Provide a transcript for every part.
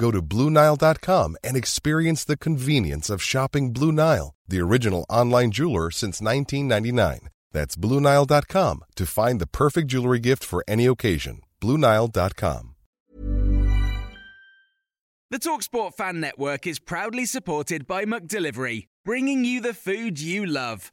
Go to BlueNile.com and experience the convenience of shopping Blue Nile, the original online jeweler since 1999. That's BlueNile.com to find the perfect jewelry gift for any occasion. BlueNile.com. The TalkSport Fan Network is proudly supported by McDelivery, bringing you the food you love.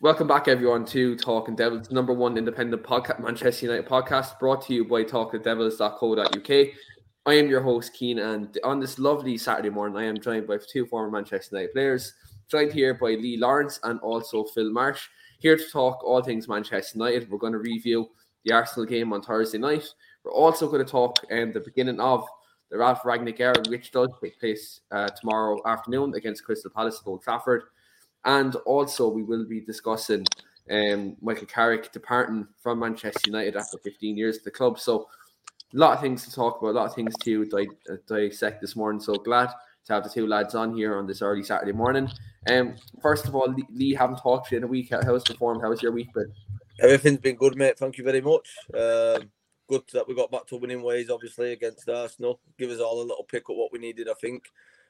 Welcome back, everyone, to Talking Devils, number one independent podcast, Manchester United podcast, brought to you by TalkOfTheDevils.co.uk. I am your host, Keane, and on this lovely Saturday morning, I am joined by two former Manchester United players, joined here by Lee Lawrence and also Phil Marsh, here to talk all things Manchester United. We're going to review the Arsenal game on Thursday night. We're also going to talk the beginning of the Ralf Rangnick era, which does take place tomorrow afternoon against Crystal Palace at Old Trafford. And also, we will be discussing Michael Carrick departing from Manchester United after 15 years at the club. So, a lot of things to talk about, a lot of things to dissect this morning. So, glad to have the two lads on here on this early Saturday morning. First of all, Lee, haven't talked to you in a week. How's the form? How's your week been? Everything's been good, mate. Thank you very much. Good that we got back to winning ways, obviously, against Arsenal. Give us all a little pick up what we needed, I think.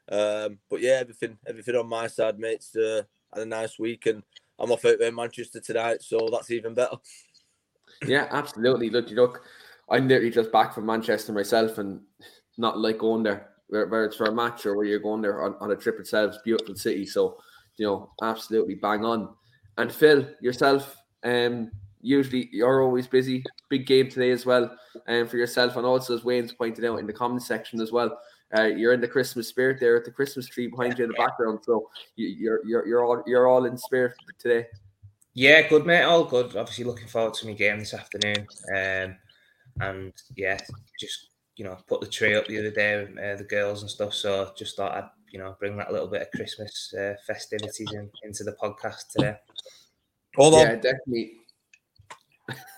But yeah, everything on my side, mate. Had a nice week, and I'm off out there in Manchester tonight, so that's even better. Yeah, absolutely. Look, I'm literally just back from Manchester myself, and not like going there, whether it's for a match or where you're going there on a trip itself. Beautiful city, so absolutely bang on. And Phil, yourself, usually you're always busy. Big game today as well, and for yourself, and also as Wayne's pointed out in the comments section as well. You're in the Christmas spirit there at the Christmas tree behind you in the background, so you're all in spirit today. Yeah, good, mate. All good. Obviously, looking forward to my game this afternoon. And yeah, just put the tree up the other day with the girls and stuff. So just thought I'd bring that little bit of Christmas festivities into the podcast today. Hold on, yeah, definitely.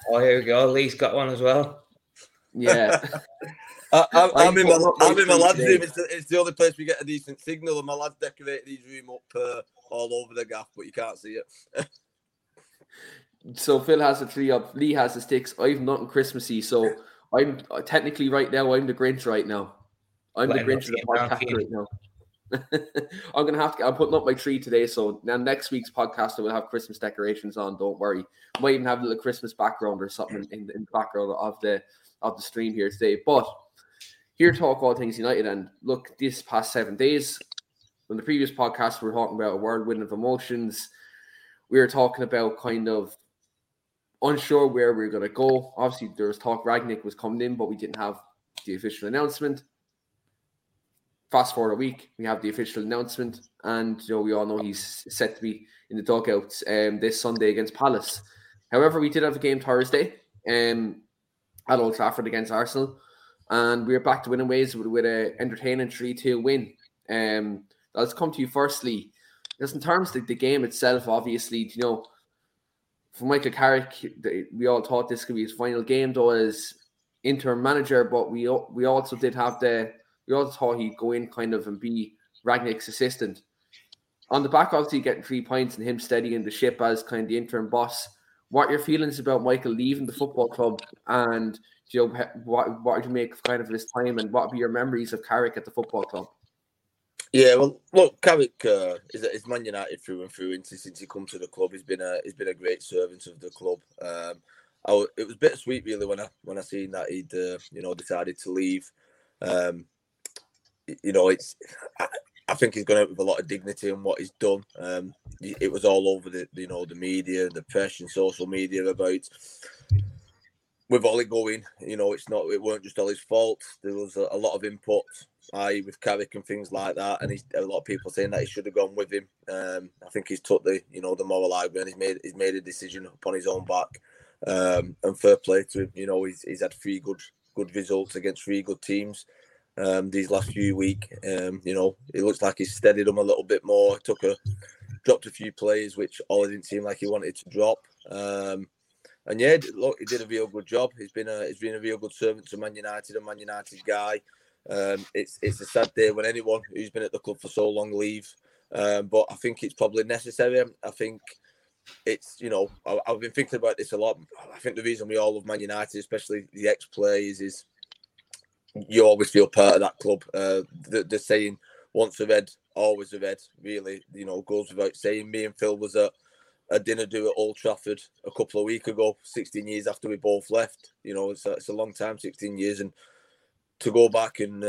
Oh, here we go. Lee's got one as well. Yeah. I'm in my lad's room. It's the only place we get a decent signal, and my lads decorate these room up all over the gaff, but you can't see it. So Phil has the tree up, Lee has the sticks. I've nothing Christmassy, so I'm technically right now. I'm the Grinch right now. I'm the Grinch of the podcast right now. I'm putting up my tree today, so now next week's podcast I will have Christmas decorations on. Don't worry, might even have a little Christmas background or something in the background of the stream here today. But here to talk all things United, and look, these past 7 days, in the previous podcast, we were talking about a whirlwind of emotions. We were talking about kind of unsure where we were going to go. Obviously, there was talk Rangnick was coming in, but we didn't have the official announcement. Fast forward a week, we have the official announcement, and we all know he's set to be in the dugouts this Sunday against Palace. However, we did have a game Thursday at Old Trafford against Arsenal, and we're back to winning ways with an entertaining 3-2 win. Let's come to you firstly. Just in terms of the game itself, obviously, for Michael Carrick, we all thought this could be his final game, though, as interim manager, but we all thought he'd go in kind of and be Rangnick's assistant. On the back, obviously, getting 3 points and him steadying the ship as kind of the interim boss. What are your feelings about Michael leaving the football club, and what do you make kind of this time, and what were your memories of Carrick at the football club? Yeah, well, look, Carrick is Man United through and through. Since he come to the club, he's been a great servant of the club. It was bittersweet, really, when I seen that he'd decided to leave. It's I think he's gone out with a lot of dignity in what he's done. It was all over the media, the press and social media about with Ollie going. It weren't just Ollie's fault. There was a lot of input, i.e. with Carrick and things like that, and a lot of people saying that he should have gone with him. I think he's took the moral high ground. He's made a decision upon his own back. And fair play to him. He's had three good results against three good teams these last few weeks. It looks like he's steadied them a little bit more. Dropped a few plays, which Ollie didn't seem like he wanted to drop. He did a real good job. He's been a real good servant to Man United and Man United's guy. It's a sad day when anyone who's been at the club for so long leave. But I think it's probably necessary. I think it's, I've been thinking about this a lot. I think the reason we all love Man United, especially the ex-players, is you always feel part of that club. The saying, once a red, always a red, really, goes without saying. Me and Phil was at a dinner do at Old Trafford a couple of weeks ago, 16 years after we both left. It's a long time, 16 years. And to go back and,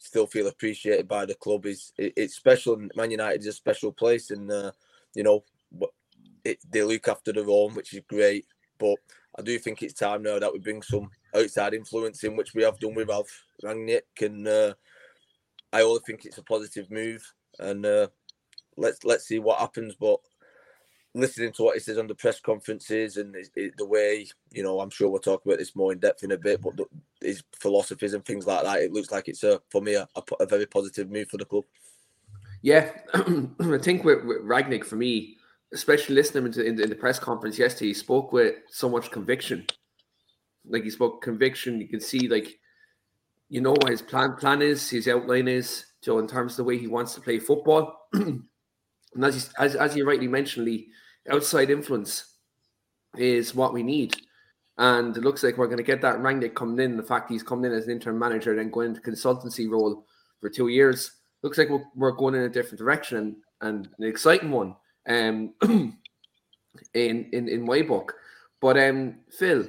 still feel appreciated by the club, it's special. Man United is a special place. And, they look after their own, which is great. But I do think it's time now that we bring some outside influence in, which we have done with Ralf Rangnick. And I only think it's a positive move. And let's see what happens. But listening to what he says on the press conferences and the way, I'm sure we'll talk about this more in depth in a bit, but his philosophies and things like that, it looks like it's, for me, a very positive move for the club. Yeah, I think with Rangnick, for me, especially listening to in the press conference yesterday, he spoke with so much conviction. You can see, what his plan is, his outline is, in terms of the way he wants to play football. And as you rightly mentioned, Lee, outside influence is what we need. And it looks like we're going to get that Rangnick coming in. The fact he's coming in as an interim manager and then going into consultancy role for 2 years, looks like we're going in a different direction and an exciting one. In my book, but Phil,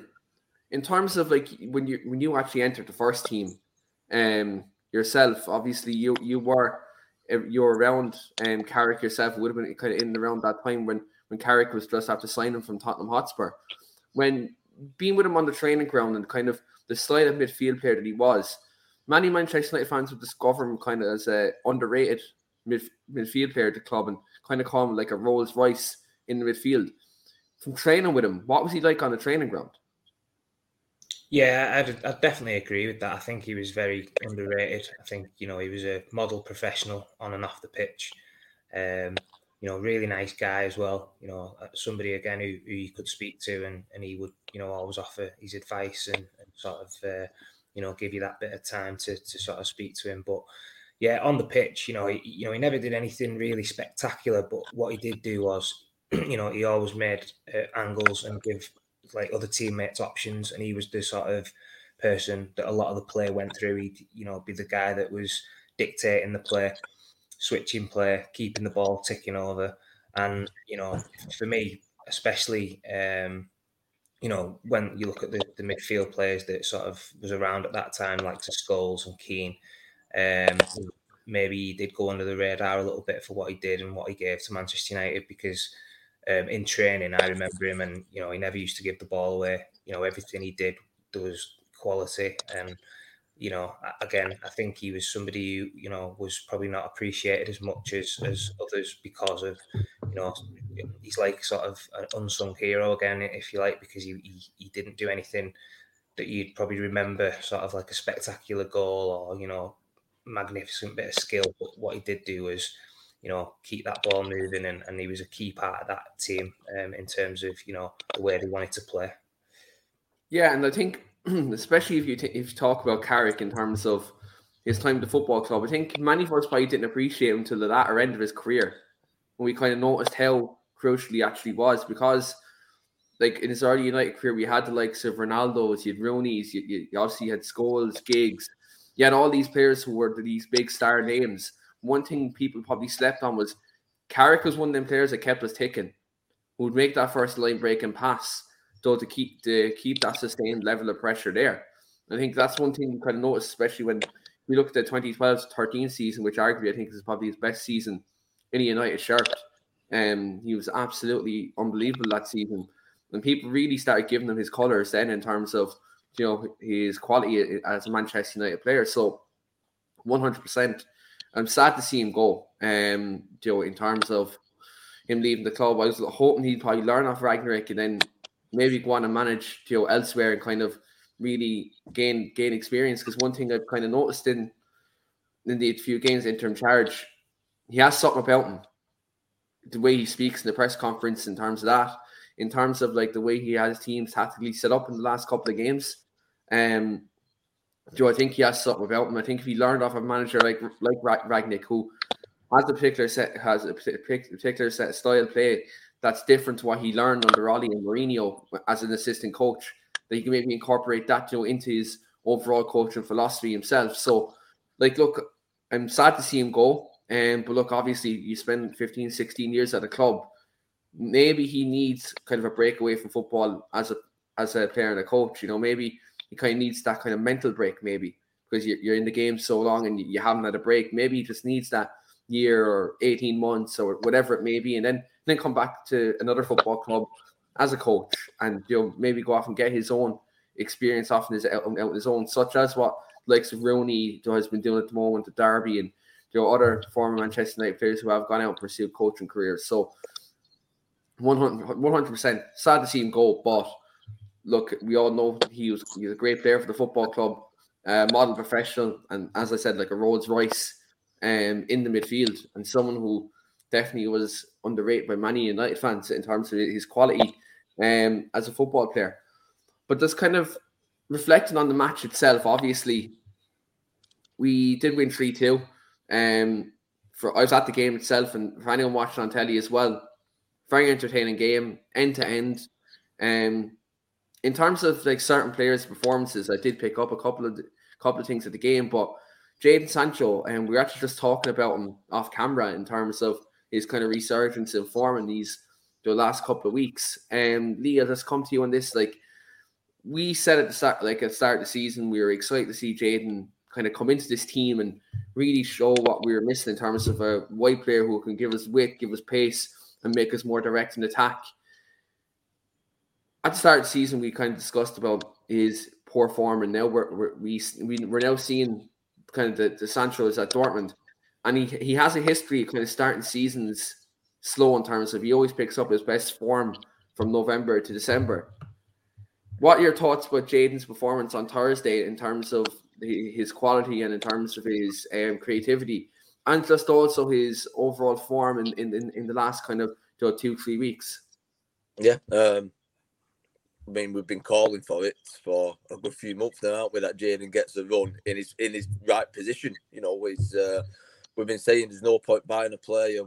in terms of when you actually entered the first team, yourself, obviously you were around Carrick yourself. It would have been kind of in and around that time when Carrick was just after signing from Tottenham Hotspur. When being with him on the training ground and kind of the style of midfield player that he was, many Manchester United fans would discover him kind of as a underrated midfield player at the club and kind of call him like a Rolls Royce in the midfield. From training with him, what was he like on the training ground? Yeah, I'd definitely agree with that. I think he was very underrated. I think, he was a model professional on and off the pitch. Really nice guy as well. Somebody, again, who you could speak to and he would, always offer his advice and sort of, give you that bit of time to sort of speak to him. But yeah, on the pitch, he never did anything really spectacular, but what he did do was, he always made angles and give other teammates options, and he was the sort of person that a lot of the play went through. He'd, be the guy that was dictating the play, switching play, keeping the ball ticking over. And, for me, especially, when you look at the midfield players that sort of was around at that time, like Scholes and Keane, maybe he did go under the radar a little bit for what he did and what he gave to Manchester United, because in training I remember him and he never used to give the ball away. Everything he did, there was quality, and again, I think he was somebody who was probably not appreciated as much as others because of he's like sort of an unsung hero again, if you like, because he didn't do anything that you'd probably remember, sort of like a spectacular goal or magnificent bit of skill, but what he did do was keep that ball moving, and he was a key part of that team in terms of the way they wanted to play. Yeah, and I think especially if you talk about Carrick in terms of his time at the football club, I think many of us probably didn't appreciate him until the latter end of his career, when we kind of noticed how crucial he actually was, because in his early United career we had the likes of Ronaldo's, you had Rooney's, you obviously had Scholes, Giggs. You had all these players who were these big star names. One thing people probably slept on was Carrick was one of them players that kept us ticking, who would make that first line break and pass, so to keep that sustained level of pressure there. I think that's one thing you kind of notice, especially when we look at the 2012-13 season, which arguably I think is probably his best season in a United shirt. He was absolutely unbelievable that season. And people really started giving him his colours then in terms of, you know, his quality as a Manchester United player. So 100%. I'm sad to see him go. You know, in terms of him leaving the club, I was hoping he'd probably learn off Rangnick and then maybe go on and manage, you know, elsewhere and kind of really gain experience. Because one thing I've kind of noticed in the few games interim charge, he has something about him. The way he speaks in the press conference, in terms of that, in terms of like the way he has teams tactically set up in the last couple of games, I think he has something about him. I think if he learned off a manager like Rangnick, who has a particular set of style of play that's different to what he learned under Ollie and Mourinho as an assistant coach, that he can maybe incorporate that, you know, into his overall coaching philosophy himself. So, like, look, I'm sad to see him go. But look, obviously, you spend 15, 16 years at a club. Maybe he needs kind of a break away from football as a player and a coach. You know, maybe he kind of needs that kind of mental break, maybe, because you're in the game so long and you haven't had a break. Maybe he just needs that year or 18 months or whatever it may be, and then come back to another football club as a coach and, you know, maybe go off and get his own experience off his own, such as what likes of Rooney has been doing at the moment at Derby and, you know, other former Manchester United players who have gone out and pursued coaching careers. So 100%, sad to see him go, but look, we all know he's a great player for the football club, model professional, and as I said, like a Rolls Royce in the midfield, and someone who definitely was underrated by many United fans in terms of his quality as a football player. But just kind of reflecting on the match itself, obviously, we did win 3-2. I was at the game itself, and for anyone watching on telly as well, very entertaining game, end to end. In terms of like certain players' performances, I did pick up a couple of things at the game, but Jadon Sancho, and we were actually just talking about him off camera in terms of his kind of resurgence in form in the last couple of weeks. Lee, I'll just come to you on this. Like we said at the start of the season, we were excited to see Jadon kind of come into this team and really show what we were missing in terms of a wide player who can give us width, give us pace, and make us more direct in attack. At the start of the season, we kind of discussed about his poor form, and now we're now seeing kind of the Sancho is at Dortmund, and he has a history of kind of starting seasons slow in terms of he always picks up his best form from November to December. What are your thoughts about Jadon's performance on Thursday in terms of his quality and in terms of his creativity, and just also his overall form in the last kind of 2-3 weeks? Yeah, I mean, we've been calling for it for a good few months now, aren't we? That Jadon gets a run in his right position. You know, we've been saying there's no point buying a player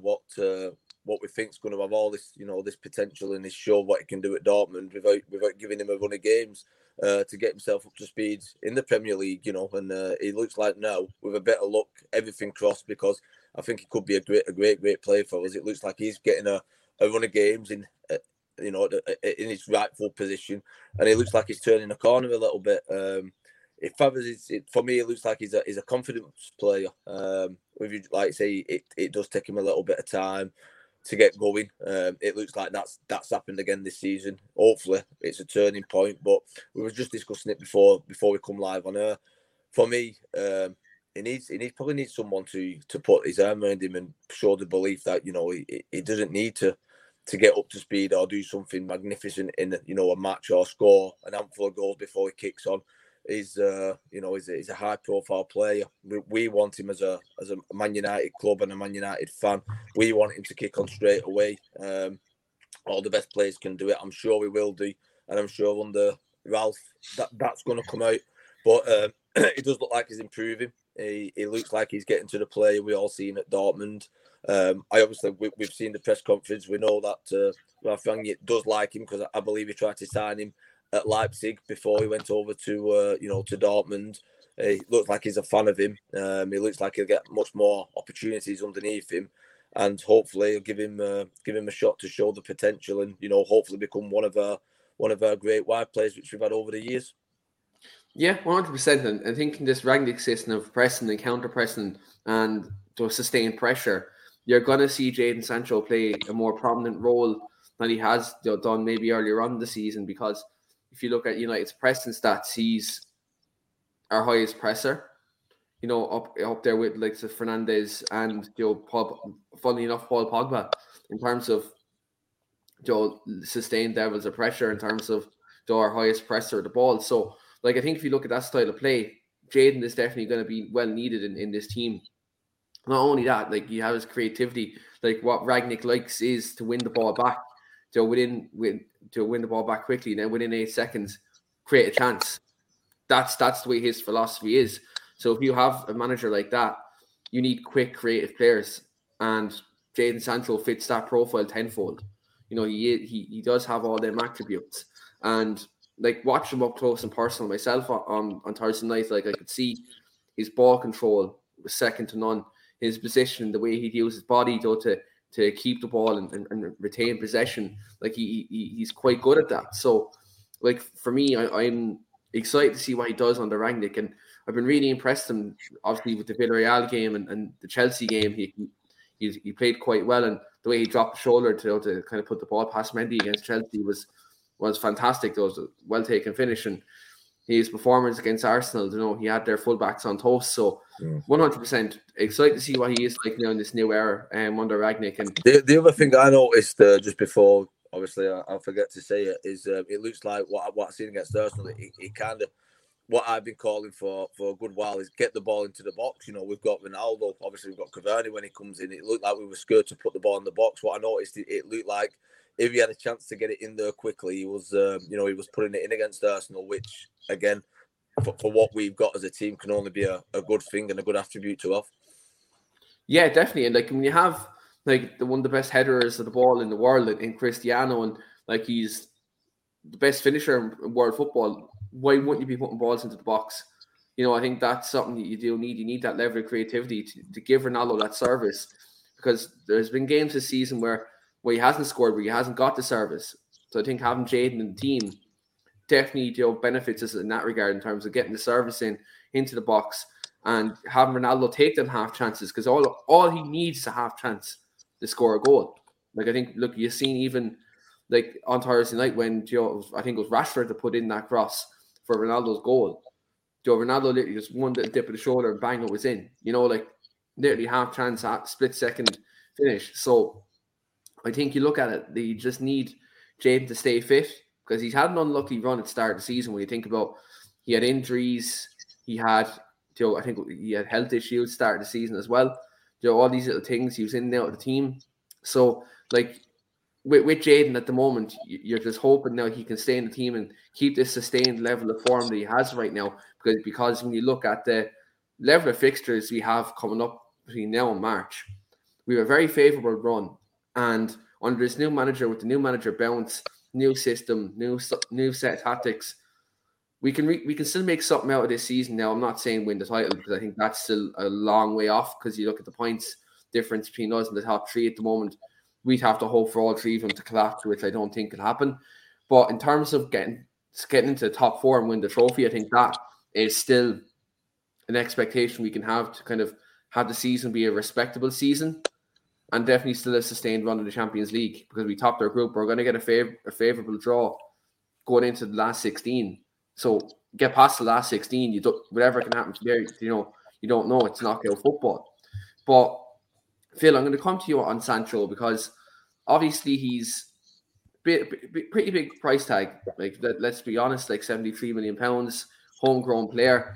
what we think's going to have all this, you know, this potential and this show what he can do at Dortmund without giving him a run of games to get himself up to speed in the Premier League, you know. And he looks like now, with a bit of luck, everything crossed, because I think he could be a great player for us. It looks like he's getting a run of games in his rightful position, and it looks like he's turning a corner a little bit. For me, it looks like he's a confidence player. It does take him a little bit of time to get going. It looks like that's happened again this season. Hopefully, it's a turning point. But we were just discussing it before we come live on air. For me, he probably needs someone to put his arm around him and show the belief that, you know, he doesn't need to get up to speed or do something magnificent in, you know, a match or score an handful of goals before he kicks on. He's a high-profile player. We want him as a Man United club and a Man United fan. We want him to kick on straight away. All the best players can do it. I'm sure we will do, and I'm sure under Ralf that's going to come out. But it does look like he's improving. He looks like he's getting to the player we all seen at Dortmund. We've seen the press conference. We know that Ralf Rangnick does like him, because I believe he tried to sign him at Leipzig before he went over to Dortmund. It looks like he's a fan of him. It looks like he'll get much more opportunities underneath him, and hopefully he'll give him a shot to show the potential, and, you know, hopefully become one of our great wide players, which we've had over the years. Yeah, 100%. And I think in this Rangnick system of pressing and counter-pressing and those sustained pressure, you're going to see Jadon Sancho play a more prominent role than he has done maybe earlier on the season, because if you look at United's pressing stats, he's our highest presser, you know, up there with like Fernandes and funnily enough, Paul Pogba, in terms of sustained levels of pressure, in terms of our highest presser of the ball. So, like, I think if you look at that style of play, Jadon is definitely going to be well needed in this team. Not only that, like, you have his creativity. Like, what Rangnick likes is to win the ball back, to win the ball back quickly, and then within 8 seconds, create a chance. That's the way his philosophy is. So if you have a manager like that, you need quick, creative players, and Jadon Sancho fits that profile tenfold. You know, he does have all them attributes. And, like, watch him up close and personal myself on Thursday night, like, I could see his ball control was second to none. His position, the way he deals his body, though, to keep the ball and retain possession, like, he's quite good at that. So, like, for me, I'm excited to see what he does under Rangnick. And I've been really impressed him, obviously, with the Villarreal game and the Chelsea game. He played quite well. And the way he dropped the shoulder to kind of put the ball past Mendy against Chelsea was fantastic. Those well-taken finish, and his performance against Arsenal, you know, he had their fullbacks on toast. So, 100% excited to see what he is like now in this new era under Rangnick. And the other thing I noticed just before, obviously, I forget to say it, is it looks like what I've seen against Arsenal, it kind of, what I've been calling for a good while is get the ball into the box. You know, we've got Ronaldo, obviously we've got Cavani when he comes in. It looked like we were scared to put the ball in the box. What I noticed, it looked like if he had a chance to get it in there quickly, he was, he was putting it in against Arsenal, which, again, for what we've got as a team, can only be a good thing and a good attribute to have. Yeah, definitely. And, like, when you have, like, one of the best headers of the ball in the world in Cristiano, and, like, he's the best finisher in world football, why wouldn't you be putting balls into the box? You know, I think that's something that you do need. You need that level of creativity to give Ronaldo that service, because there's been games this season where he hasn't scored, where he hasn't got the service. So I think having Jadon in the team definitely benefits us in that regard, in terms of getting the service into the box and having Ronaldo take them half chances, because all he needs is a half chance to score a goal. Like, I think, look, you've seen even like on Thursday night when I think it was Rashford to put in that cross for Ronaldo's goal. Ronaldo literally just one dip of the shoulder and bang, it was in. You know, like, literally half chance, split second finish. So I think you look at it, you just need Jadon to stay fit, because he's had an unlucky run at the start of the season. When you think about, he had injuries, he had, I think he had health issues at the start of the season as well. All these little things, he was in and out of the team. So, like, with Jadon at the moment, you're just hoping now he can stay in the team and keep this sustained level of form that he has right now. Because when you look at the level of fixtures we have coming up between now and March, we have a very favourable run. And under this new manager, with the new manager bounce, new system, new set of tactics, we can still make something out of this season. Now, I'm not saying win the title, because I think that's still a long way off, because you look at the points difference between us and the top three at the moment. We'd have to hope for all three of them to collapse, which I don't think can happen. But in terms of getting into the top four and win the trophy, I think that is still an expectation we can have, to kind of have the season be a respectable season, and definitely still a sustained run in the Champions League, because we topped our group. We're going to get a favourable draw going into the last 16. So get past the last 16. Whatever can happen there, you don't know. It's knockout football. But Phil, I'm going to come to you on Sancho, because obviously he's pretty big price tag. Like, let's be honest, like £73 million, homegrown player.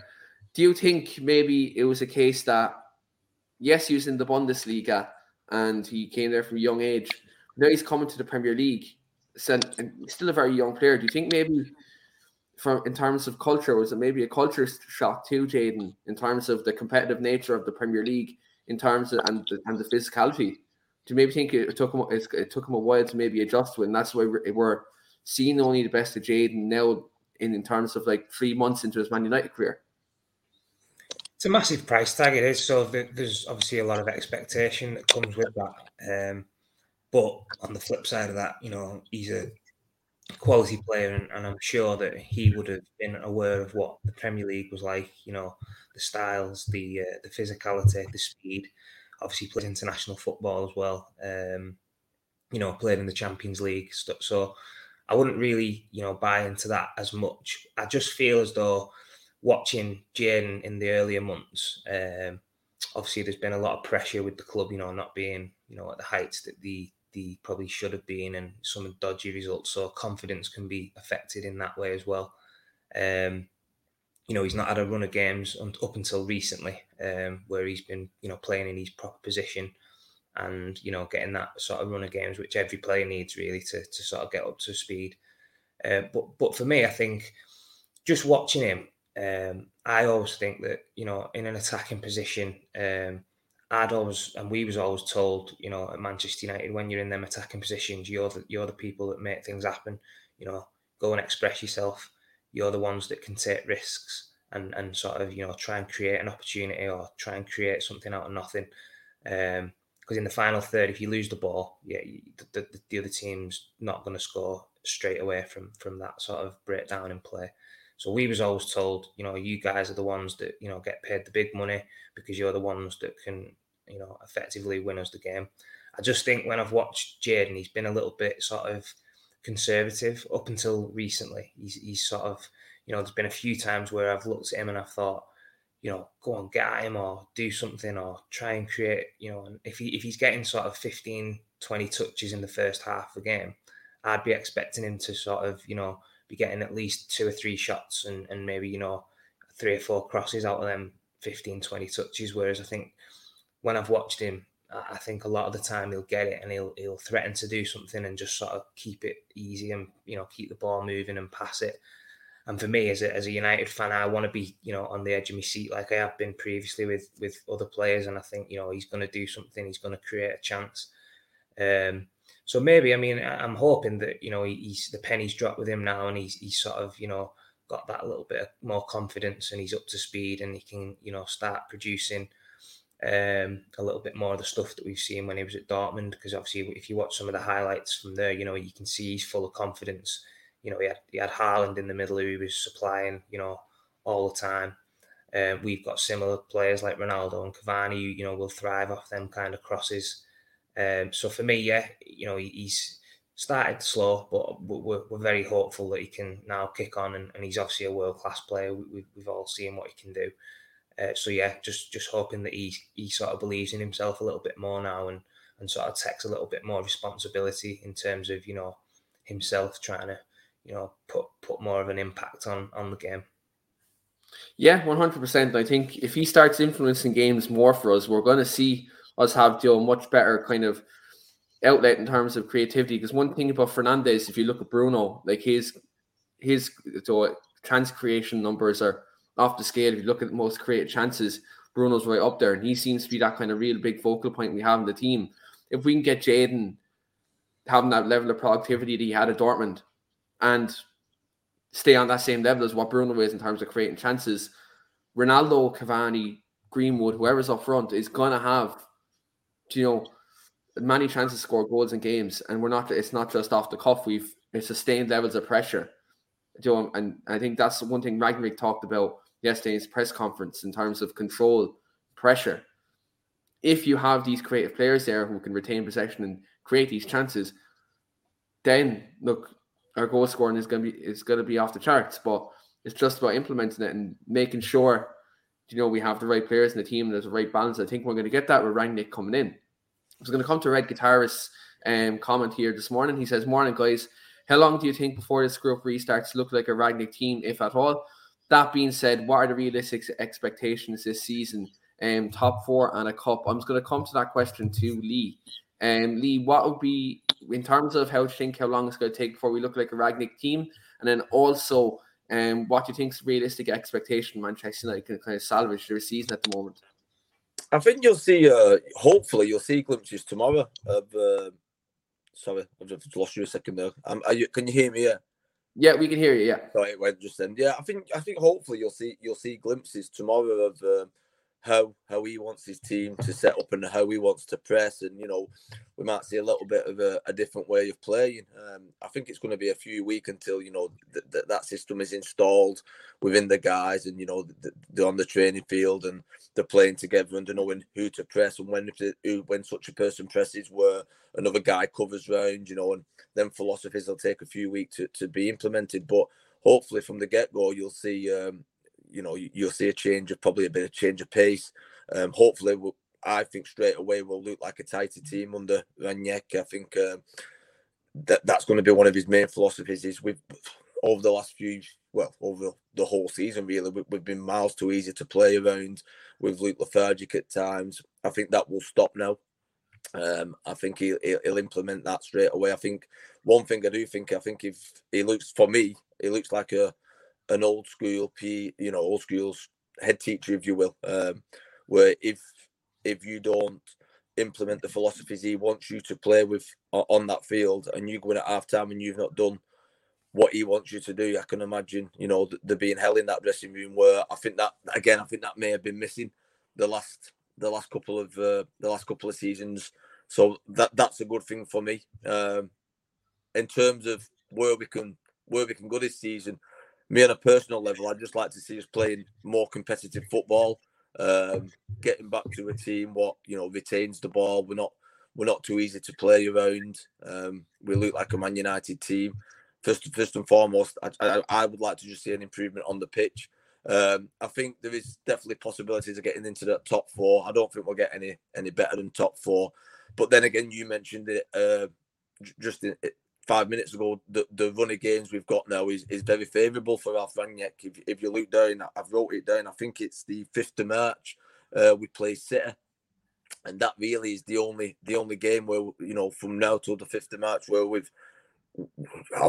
Do you think maybe it was a case that, yes, he was in the Bundesliga and he came there from a young age, now he's coming to the Premier League, and still a very young player. Do you think maybe, in terms of culture, was it maybe a culture shock to Jadon in terms of the competitive nature of the Premier League? In terms of and the physicality, do you maybe think it took him a while to maybe adjust to it, and that's why we're seeing only the best of Jadon now in terms of like 3 months into his Man United career? It's a massive price tag, it is. So there's obviously a lot of expectation that comes with that. But on the flip side of that, he's a quality player, and I'm sure that he would have been aware of what the Premier League was like, you know, the styles, the physicality, the speed. Obviously, played international football as well, you know, played in the Champions League. So I wouldn't really, you know, buy into that as much. I just feel as though watching Jadon in the earlier months, obviously there's been a lot of pressure with the club, you know, not being, you know, at the heights that the probably should have been, and some dodgy results. So confidence can be affected in that way as well. You know, he's not had a run of games up until recently, where he's been, you know, playing in his proper position and, you know, getting that sort of run of games, which every player needs really to sort of get up to speed. But for me, I think just watching him, I always think that, you know, in an attacking position, we was always told, you know, at Manchester United, when you're in them attacking positions, you're the people that make things happen. You know, go and express yourself. You're the ones that can take risks and sort of, you know, try and create an opportunity or try and create something out of nothing. Because in the final third, if you lose the ball, the other team's not going to score straight away from that sort of breakdown in play. So we was always told, you know, you guys are the ones that, you know, get paid the big money because you're the ones that can, you know, effectively win us the game. I just think when I've watched Jadon, he's been a little bit sort of conservative up until recently. He's sort of, you know, there's been a few times where I've looked at him and I've thought, you know, go on, get at him or do something or try and create, you know, and if he's getting sort of 15, 20 touches in the first half of the game, I'd be expecting him to sort of, you know, be getting at least 2 or 3 shots and maybe, you know, 3 or 4 crosses out of them 15, 20 touches. Whereas I think when I've watched him, I think a lot of the time he'll get it and he'll threaten to do something and just sort of keep it easy and, you know, keep the ball moving and pass it. And for me, as a United fan, I want to be, you know, on the edge of my seat like I have been previously with other players. And I think, you know, he's going to do something. He's going to create a chance. So maybe, I mean, I'm hoping that, you know, he's the penny's dropped with him now and he's sort of, you know, got that little bit more confidence and he's up to speed and he can, you know, start producing a little bit more of the stuff that we've seen when he was at Dortmund. Because obviously, if you watch some of the highlights from there, you know, you can see he's full of confidence. You know, he had Haaland in the middle who he was supplying, you know, all the time. We've got similar players like Ronaldo and Cavani who, you know, will thrive off them kind of crosses. So for me, yeah, you know, he's started slow, but we're very hopeful that he can now kick on, and he's obviously a world-class player. We've all seen what he can do. So yeah, just hoping that he sort of believes in himself a little bit more now and sort of takes a little bit more responsibility in terms of, you know, himself trying to, you know, put more of an impact on the game. Yeah, 100%. I think if he starts influencing games more for us, we're going to see us have, you know, much better kind of outlet in terms of creativity. Because one thing about Fernandes, if you look at Bruno, like his chance creation numbers are off the scale. If you look at most creative chances, Bruno's right up there, and he seems to be that kind of real big focal point we have in the team. If we can get Jadon having that level of productivity that he had at Dortmund and stay on that same level as what Bruno is in terms of creating chances, Ronaldo, Cavani, Greenwood, whoever's up front is going to have, you know, many chances to score goals in games, and we're not. It's not just off the cuff. We've sustained levels of pressure, you know, and I think that's one thing Rangnick talked about yesterday's press conference in terms of control pressure. If you have these creative players there who can retain possession and create these chances, then look, our goal scoring is going to be off the charts. But it's just about implementing it and making sure, you know, we have the right players in the team and there's a right balance. I think we're going to get that with Rangnick coming in. I was going to come to Red Guitarist's comment here this morning. He says, "Morning, guys. How long do you think before this screw-up restarts look like a Rangnick team, if at all? That being said, what are the realistic expectations this season? Top 4 and a cup." I'm just going to come to that question to Lee. Lee, what would be, in terms of how you think, how long it's going to take before we look like a Rangnick team? And then also, what do you think is realistic expectation Manchester United can kind of salvage their season at the moment? I think you'll see, hopefully, you'll see glimpses tomorrow of... sorry, I've just lost you a second there. Can you hear me? Yeah, yeah, we can hear you. Yeah, sorry, it went just then. Yeah, I think hopefully you'll see glimpses tomorrow of how he wants his team to set up and how he wants to press. And, you know, we might see a little bit of a different way of playing. I think it's going to be a few weeks until, you know, that system is installed within the guys and, you know, they're on the training field and they're playing together and they're knowing who to press and when such a person presses where another guy covers round, you know, and then philosophies will take a few weeks to be implemented. But hopefully from the get-go, you'll see... you know, you'll see a change of probably a bit of change of pace. Hopefully, I think straight away we'll look like a tighter team under Rangnick. I think that's going to be one of his main philosophies. Is we've over the last few, well, over the whole season really, we've been miles too easy to play around. We've looked lethargic at times. I think that will stop now. I think he'll implement that straight away. I think one thing I do think, I think if he looks, for me, he looks like an old school P, you know, old school head teacher, if you will, where if you don't implement the philosophies he wants you to play with on that field, and you go in at half time and you've not done what he wants you to do, I can imagine, you know, there being hell in that dressing room. Where I think that again, I think that may have been missing the last couple of seasons. So that's a good thing for me in terms of where we can go this season. Me on a personal level, I'd just like to see us playing more competitive football, getting back to a team what, you know, retains the ball. We're not too easy to play around. We look like a Man United team. First and foremost, I would like to just see an improvement on the pitch. I think there is definitely possibilities of getting into that top four. I don't think we'll get any better than top four. But then again, you mentioned it just in 5 minutes ago, the run of games we've got now is very favourable for Ralf Rangnick. If you look down, I've wrote it down, I think it's the 5th of March, we play City. And that really is the only game where, you know, from now till the 5th of March, where I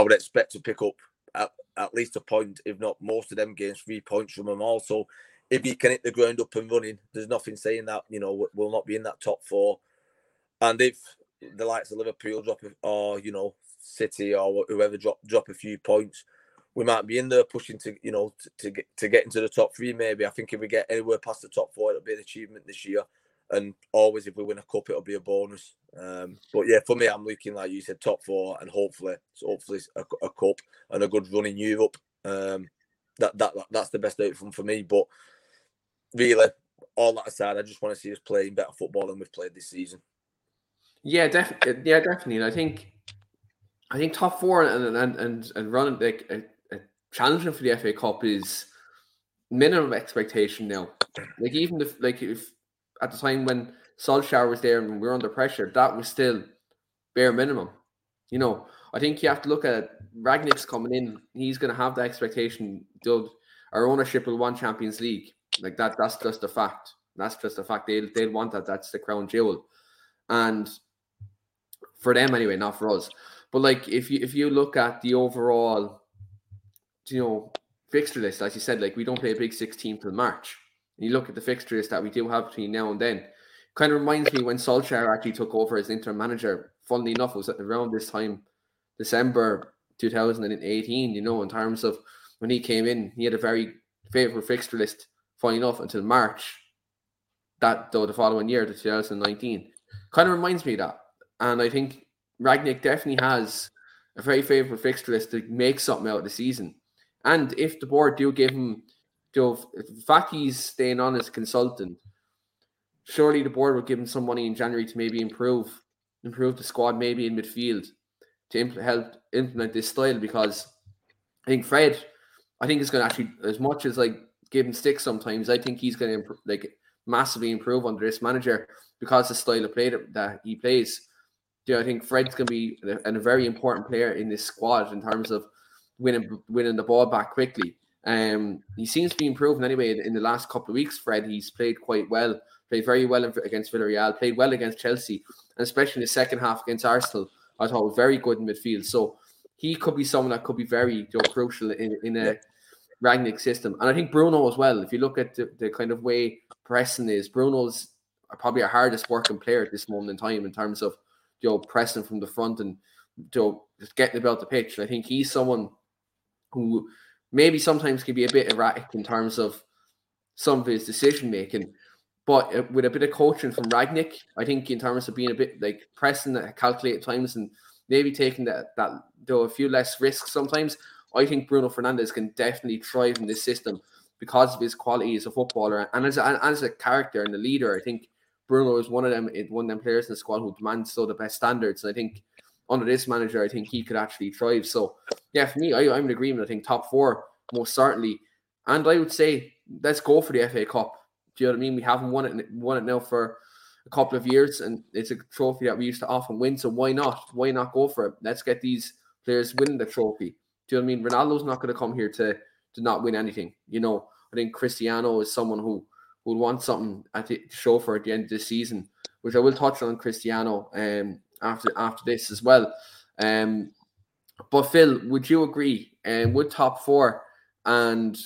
would expect to pick up at least a point, if not most of them games, 3 points from them all. So if you can hit the ground up and running, there's nothing saying that, you know, we'll not be in that top four. And if the likes of Liverpool drop, or, you know, City or whoever drop a few points, we might be in there pushing to, you know, to get into the top three maybe. I think if we get anywhere past the top four, it'll be an achievement this year. And always, if we win a cup, it'll be a bonus. But yeah, for me, I'm looking, like you said, top four, and hopefully a cup and a good run in Europe. That's the best outcome for me. But really, all that aside, I just want to see us playing better football than we've played this season. Yeah, definitely. And I think top four and running like a challenging for the FA Cup is minimum expectation now. Like even if at the time when Solskjaer was there and we were under pressure, that was still bare minimum. You know, I think you have to look at Rangnick's coming in. He's going to have the expectation. Dude, our ownership will want Champions League. Like that's just a fact. They'll want that. That's the crown jewel. And for them anyway, not for us. But like if you look at the overall, you know, fixture list, as you said, like we don't play a big 16 till March. And you look at the fixture list that we do have between now and then. Kind of reminds me when Solskjaer actually took over as interim manager. Funnily enough, it was around this time, December 2018. You know, in terms of when he came in, he had a very favourable fixture list. Funnily enough, until March. That though the following year, the 2019. Kind of reminds me of that. And I think Rangnick definitely has a very favourable fixture list to make something out of the season. And if the board do give him, the fact he's staying on as a consultant, surely the board will give him some money in January to maybe improve the squad, maybe in midfield, to help implement this style. Because I think Fred, is going to actually, as much as like give him stick sometimes, I think he's going to massively improve under this manager because the style of play that he plays. You know, I think Fred's going to be a very important player in this squad in terms of winning the ball back quickly. He seems to be improving anyway in the last couple of weeks. Fred, he's played quite well, played very well against Villarreal, played well against Chelsea, and especially in the second half against Arsenal, I thought was very good in midfield. So he could be someone that could be very crucial in a Rangnick system. And I think Bruno as well, if you look at the kind of way pressing is, Bruno's probably our hardest working player at this moment in time in terms of pressing from the front and just getting about the pitch. And I think he's someone who maybe sometimes can be a bit erratic in terms of some of his decision making. But with a bit of coaching from Rangnick, I think in terms of being a bit like pressing at calculated times and maybe taking that though a few less risks sometimes, I think Bruno Fernandes can definitely thrive in this system because of his quality as a footballer and as a character and a leader. I think Bruno is one of them players in the squad who demands the best standards. And I think under this manager, I think he could actually thrive. So yeah, for me, I'm in agreement. I think top four most certainly, and I would say let's go for the FA Cup. Do you know what I mean? We haven't won it now for a couple of years, and it's a trophy that we used to often win. So why not? Why not go for it? Let's get these players winning the trophy. Do you know what I mean? Ronaldo's not going to come here to not win anything. You know, I think Cristiano is someone who will want something to show for at the end of this season, which I will touch on Cristiano after this as well. But Phil, would you agree? Would top four and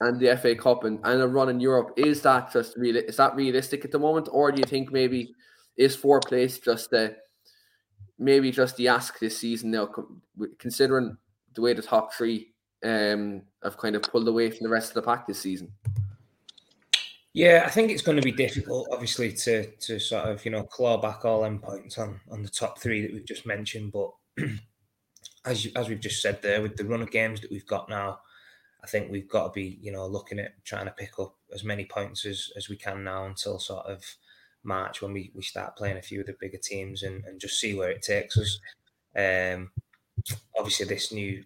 the FA Cup and a run in Europe, is that realistic at the moment? Or do you think maybe is fourth place just the ask this season now, considering the way the top three have kind of pulled away from the rest of the pack this season? Yeah, I think it's going to be difficult, obviously, to sort of, you know, claw back all them points on the top three that we've just mentioned. But as we've just said there, with the run of games that we've got now, I think we've got to be, you know, looking at trying to pick up as many points as we can now until sort of March when we start playing a few of the bigger teams and just see where it takes us. Obviously, this new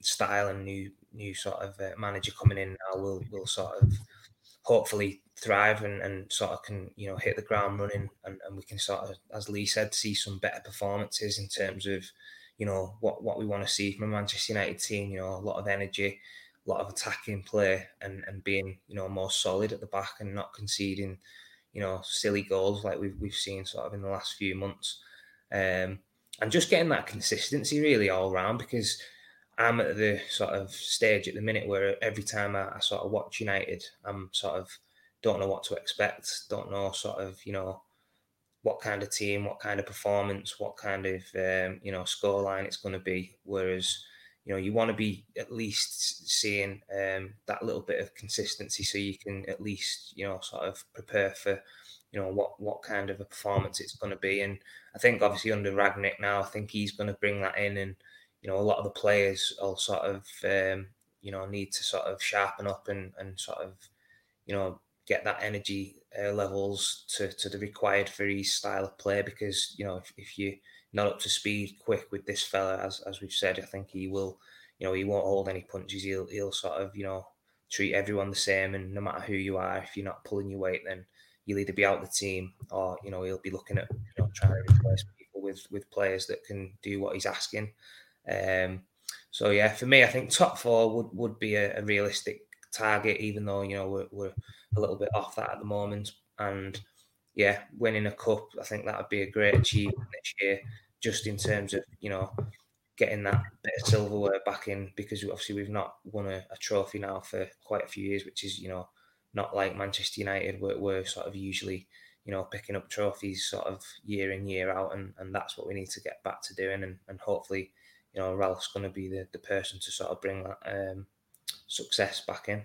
style and new sort of manager coming in now will sort of hopefully thrive and sort of can, you know, hit the ground running and we can sort of, as Lee said, see some better performances in terms of, you know, what we want to see from a Manchester United team. You know, a lot of energy, a lot of attacking play and being, you know, more solid at the back and not conceding, you know, silly goals like we've seen sort of in the last few months. And just getting that consistency really all round, because I'm at the sort of stage at the minute where every time I sort of watch United, I'm sort of don't know what to expect, don't know sort of, you know, what kind of team, what kind of performance, what kind of, you know, scoreline it's going to be. Whereas, you know, you want to be at least seeing that little bit of consistency so you can at least, you know, sort of prepare for, you know, what kind of a performance it's going to be. And I think obviously under Rangnick now, I think he's going to bring that in, and, you know, a lot of the players all sort of, you know, need to sort of sharpen up and sort of, you know, get that energy levels to the required for his style of play, because, you know, if you not up to speed quick with this fella, as we've said, I think he will, you know, he won't hold any punches. He'll sort of, you know, treat everyone the same, and no matter who you are, if you're not pulling your weight, then you'll either be out of the team or, you know, he'll be looking at, you know, trying to replace people with players that can do what he's asking. So yeah, for me, I think top four would be a realistic target, even though, you know, we're a little bit off that at the moment. And yeah, winning a cup, I think that would be a great achievement this year, just in terms of, you know, getting that bit of silverware back in, because obviously we've not won a trophy now for quite a few years, which is, you know, not like Manchester United. We're sort of usually, you know, picking up trophies sort of year in, year out, and that's what we need to get back to doing. And hopefully, you know, Ralph's going to be the person to sort of bring that success back in.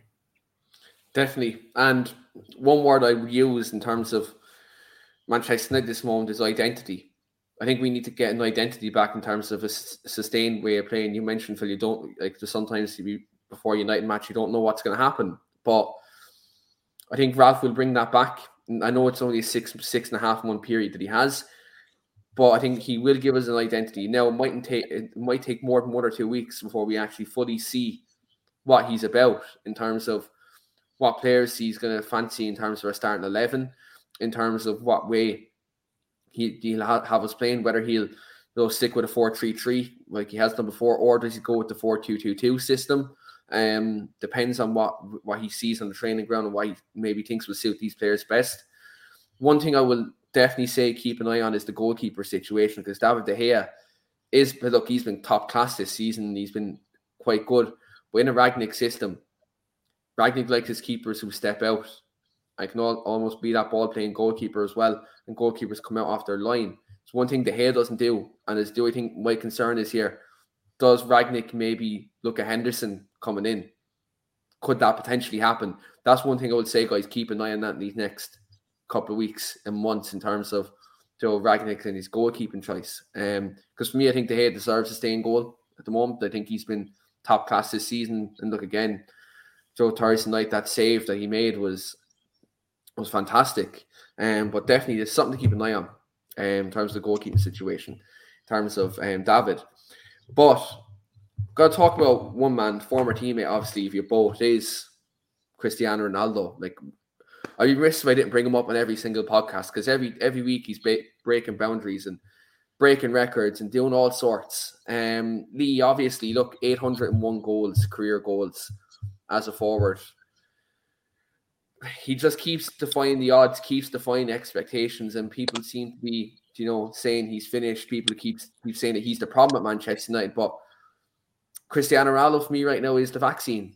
Definitely. And one word I would use in terms of Manchester United this moment is identity. I think we need to get an identity back in terms of a sustained way of playing. You mentioned, Phil, you don't, like, sometimes before a United match, you don't know what's going to happen. But I think Ralf will bring that back. I know it's only a six and a half month period that he has, but I think he will give us an identity. Now, it might take more than 1 or 2 weeks before we actually fully see what he's about in terms of what players he's going to fancy in terms of our starting 11, in terms of what way he'll have us playing, whether he'll stick with a 4-3-3 like he has done before, or does he go with the 4-2-2-2 system? Depends on what he sees on the training ground and what he maybe thinks will suit these players best. One thing I will definitely say keep an eye on is the goalkeeper situation, because David De Gea he's been top class this season and he's been quite good. But in a Rangnick system, Rangnick likes his keepers who step out. I can almost be that ball-playing goalkeeper as well, and goalkeepers come out off their line. It's one thing De Gea doesn't do, and I think my concern is here, does Rangnick maybe look at Henderson coming in? Could that potentially happen? that's one thing I would say, guys. Keep an eye on that in these next couple of weeks and months in terms of Joe Rangnick and his goalkeeping choice. Because for me, I think De Gea deserves a staying goal at the moment. I think he's been top class this season. And look, again, Joe Thursday night, that save that he made was fantastic. But definitely there's something to keep an eye on in terms of the goalkeeping situation, in terms of David. But got to talk about one man, former teammate, obviously, if you both, is Cristiano Ronaldo. Like, I'd be remiss if I didn't bring him up on every single podcast, because every week he's breaking boundaries and breaking records and doing all sorts. Lee, obviously, look, 801 goals, career goals as a forward. He just keeps defying the odds, keeps defying expectations, and people seem to be, you know, saying he's finished. People keep saying that he's the problem at Manchester United, but Cristiano Ronaldo for me right now is the vaccine.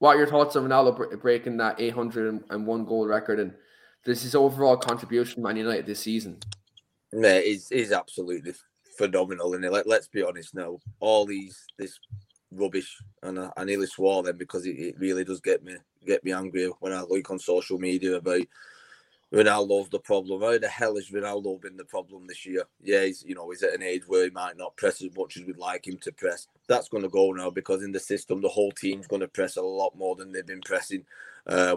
What are your thoughts on Ronaldo breaking that 801 goal record, and this is overall contribution Man United this season? Yeah, he's absolutely phenomenal, and let's be honest now, all this rubbish, and I nearly swore then, because it really does get me angry when I look on social media about Ronaldo's the problem. How the hell has Ronaldo been the problem this year? Yeah, he's at an age where he might not press as much as we'd like him to press. That's going to go now, because in the system, the whole team's going to press a lot more than they've been pressing,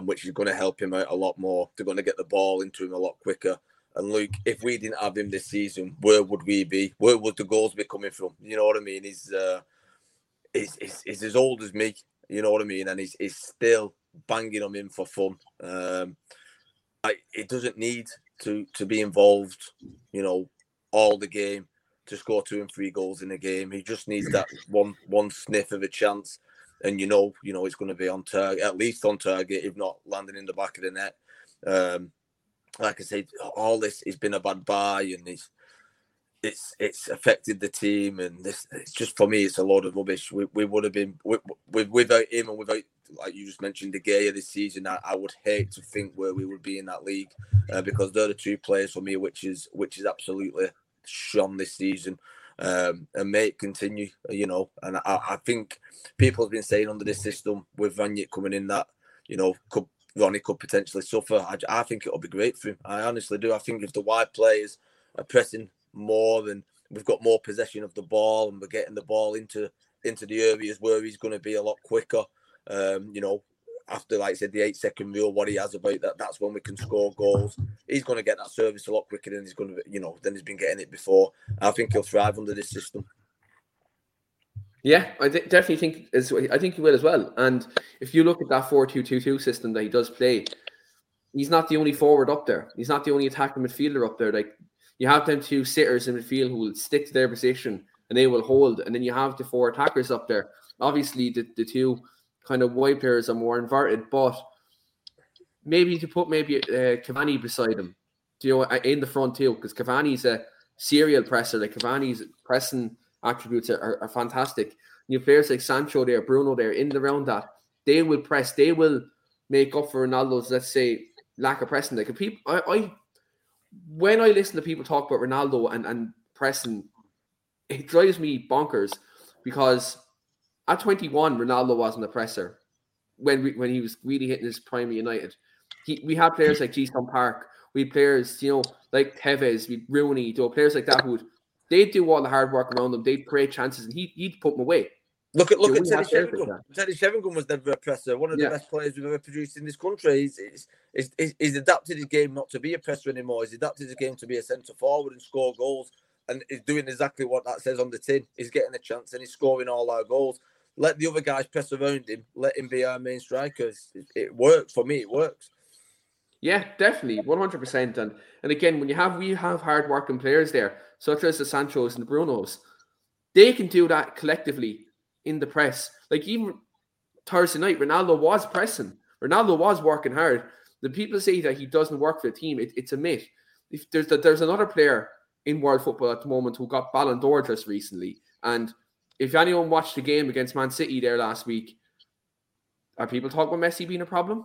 which is going to help him out a lot more. They're going to get the ball into him a lot quicker. And Luke, if we didn't have him this season, where would we be? Where would the goals be coming from? You know what I mean? He's as old as me. You know what I mean? And he's still banging them in for fun. It doesn't need to be involved, all the game to score 2 and 3 goals in a game. He just needs that one sniff of a chance, and it's going to be on target, at least on target, if not landing in the back of the net. Like I said, all this has been a bad buy, and it's affected the team, and this, it's just, for me, it's a load of rubbish. We would have been without him, and without, like you just mentioned, De Gea this season, I would hate to think where we would be in that league, because they're the two players for me which is absolutely shone this season. And may it continue, and I think people have been saying under this system with Rangnick coming in that Ronnie could potentially suffer. I think it'll be great for him. I honestly do. I think if the wide players are pressing more, than we've got more possession of the ball, and we're getting the ball into the areas where he's going to be a lot quicker. After, like I said, the 8-second rule, what he has about that's when we can score goals. He's going to get that service a lot quicker than he's going to, than he's been getting it before. I think he'll thrive under this system. Yeah, I definitely think he will as well. And if you look at that 4-2-2-2 system that he does play, he's not the only forward up there. He's not the only attacking midfielder up there. Like, you have them two sitters in midfield who will stick to their position and they will hold. And then you have the four attackers up there. Obviously, the two kind of wide players are more inverted, but maybe to put Cavani beside him, in the front too, because Cavani's a serial presser. Like, Cavani's pressing attributes are fantastic. You have players like Sancho there, Bruno there, in the round that they will press. They will make up for Ronaldo's, let's say, lack of pressing. Like, when I listen to people talk about Ronaldo and pressing, it drives me bonkers, because at 21, Ronaldo wasn't a presser when he was really hitting his prime at United. We had players like Jason Park. We had players, like Tevez, we had Rooney, players like that they'd do all the hard work around them. They'd create chances, and he'd put them away. Look at Teddy Sheringham. Teddy Sheringham was never a presser. One of the best players we've ever produced in this country. He's adapted his game not to be a presser anymore. He's adapted his game to be a centre forward and score goals. And he's doing exactly what that says on the tin. He's getting a chance and he's scoring all our goals. Let the other guys press around him. Let him be our main striker. It works. For me, it works. Yeah, definitely. 100%. And again, when we have hard-working players there, such as the Sanchos and the Brunos, they can do that collectively in the press. Like, even Thursday night, Ronaldo was pressing. Ronaldo was working hard. The people say that he doesn't work for the team. It's a myth. If there's another player in world football at the moment who got Ballon d'Or just recently, and if anyone watched the game against Man City there last week, are people talking about Messi being a problem?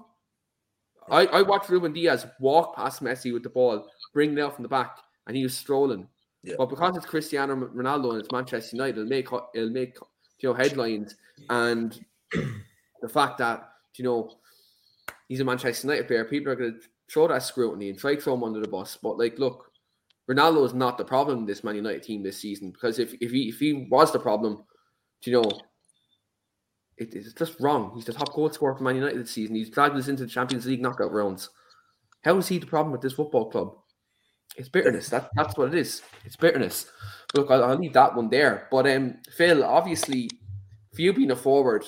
I watched Ruben Diaz walk past Messi with the ball, bring it out from the back, and he was strolling. Yeah. But because it's Cristiano Ronaldo and it's Manchester United, it'll make headlines, and the fact that he's a Manchester United player, people are going to throw that scrutiny and try to throw him under the bus. But, like, look, Ronaldo is not the problem in this Man United team this season, because if he was the problem, you know, it's just wrong. He's the top goal scorer for Man United this season. He's dragged us into the Champions League knockout rounds. How is he the problem with this football club? It's bitterness. That's what it is. It's bitterness. But look, I'll leave that one there. But Phil, obviously, for you being a forward,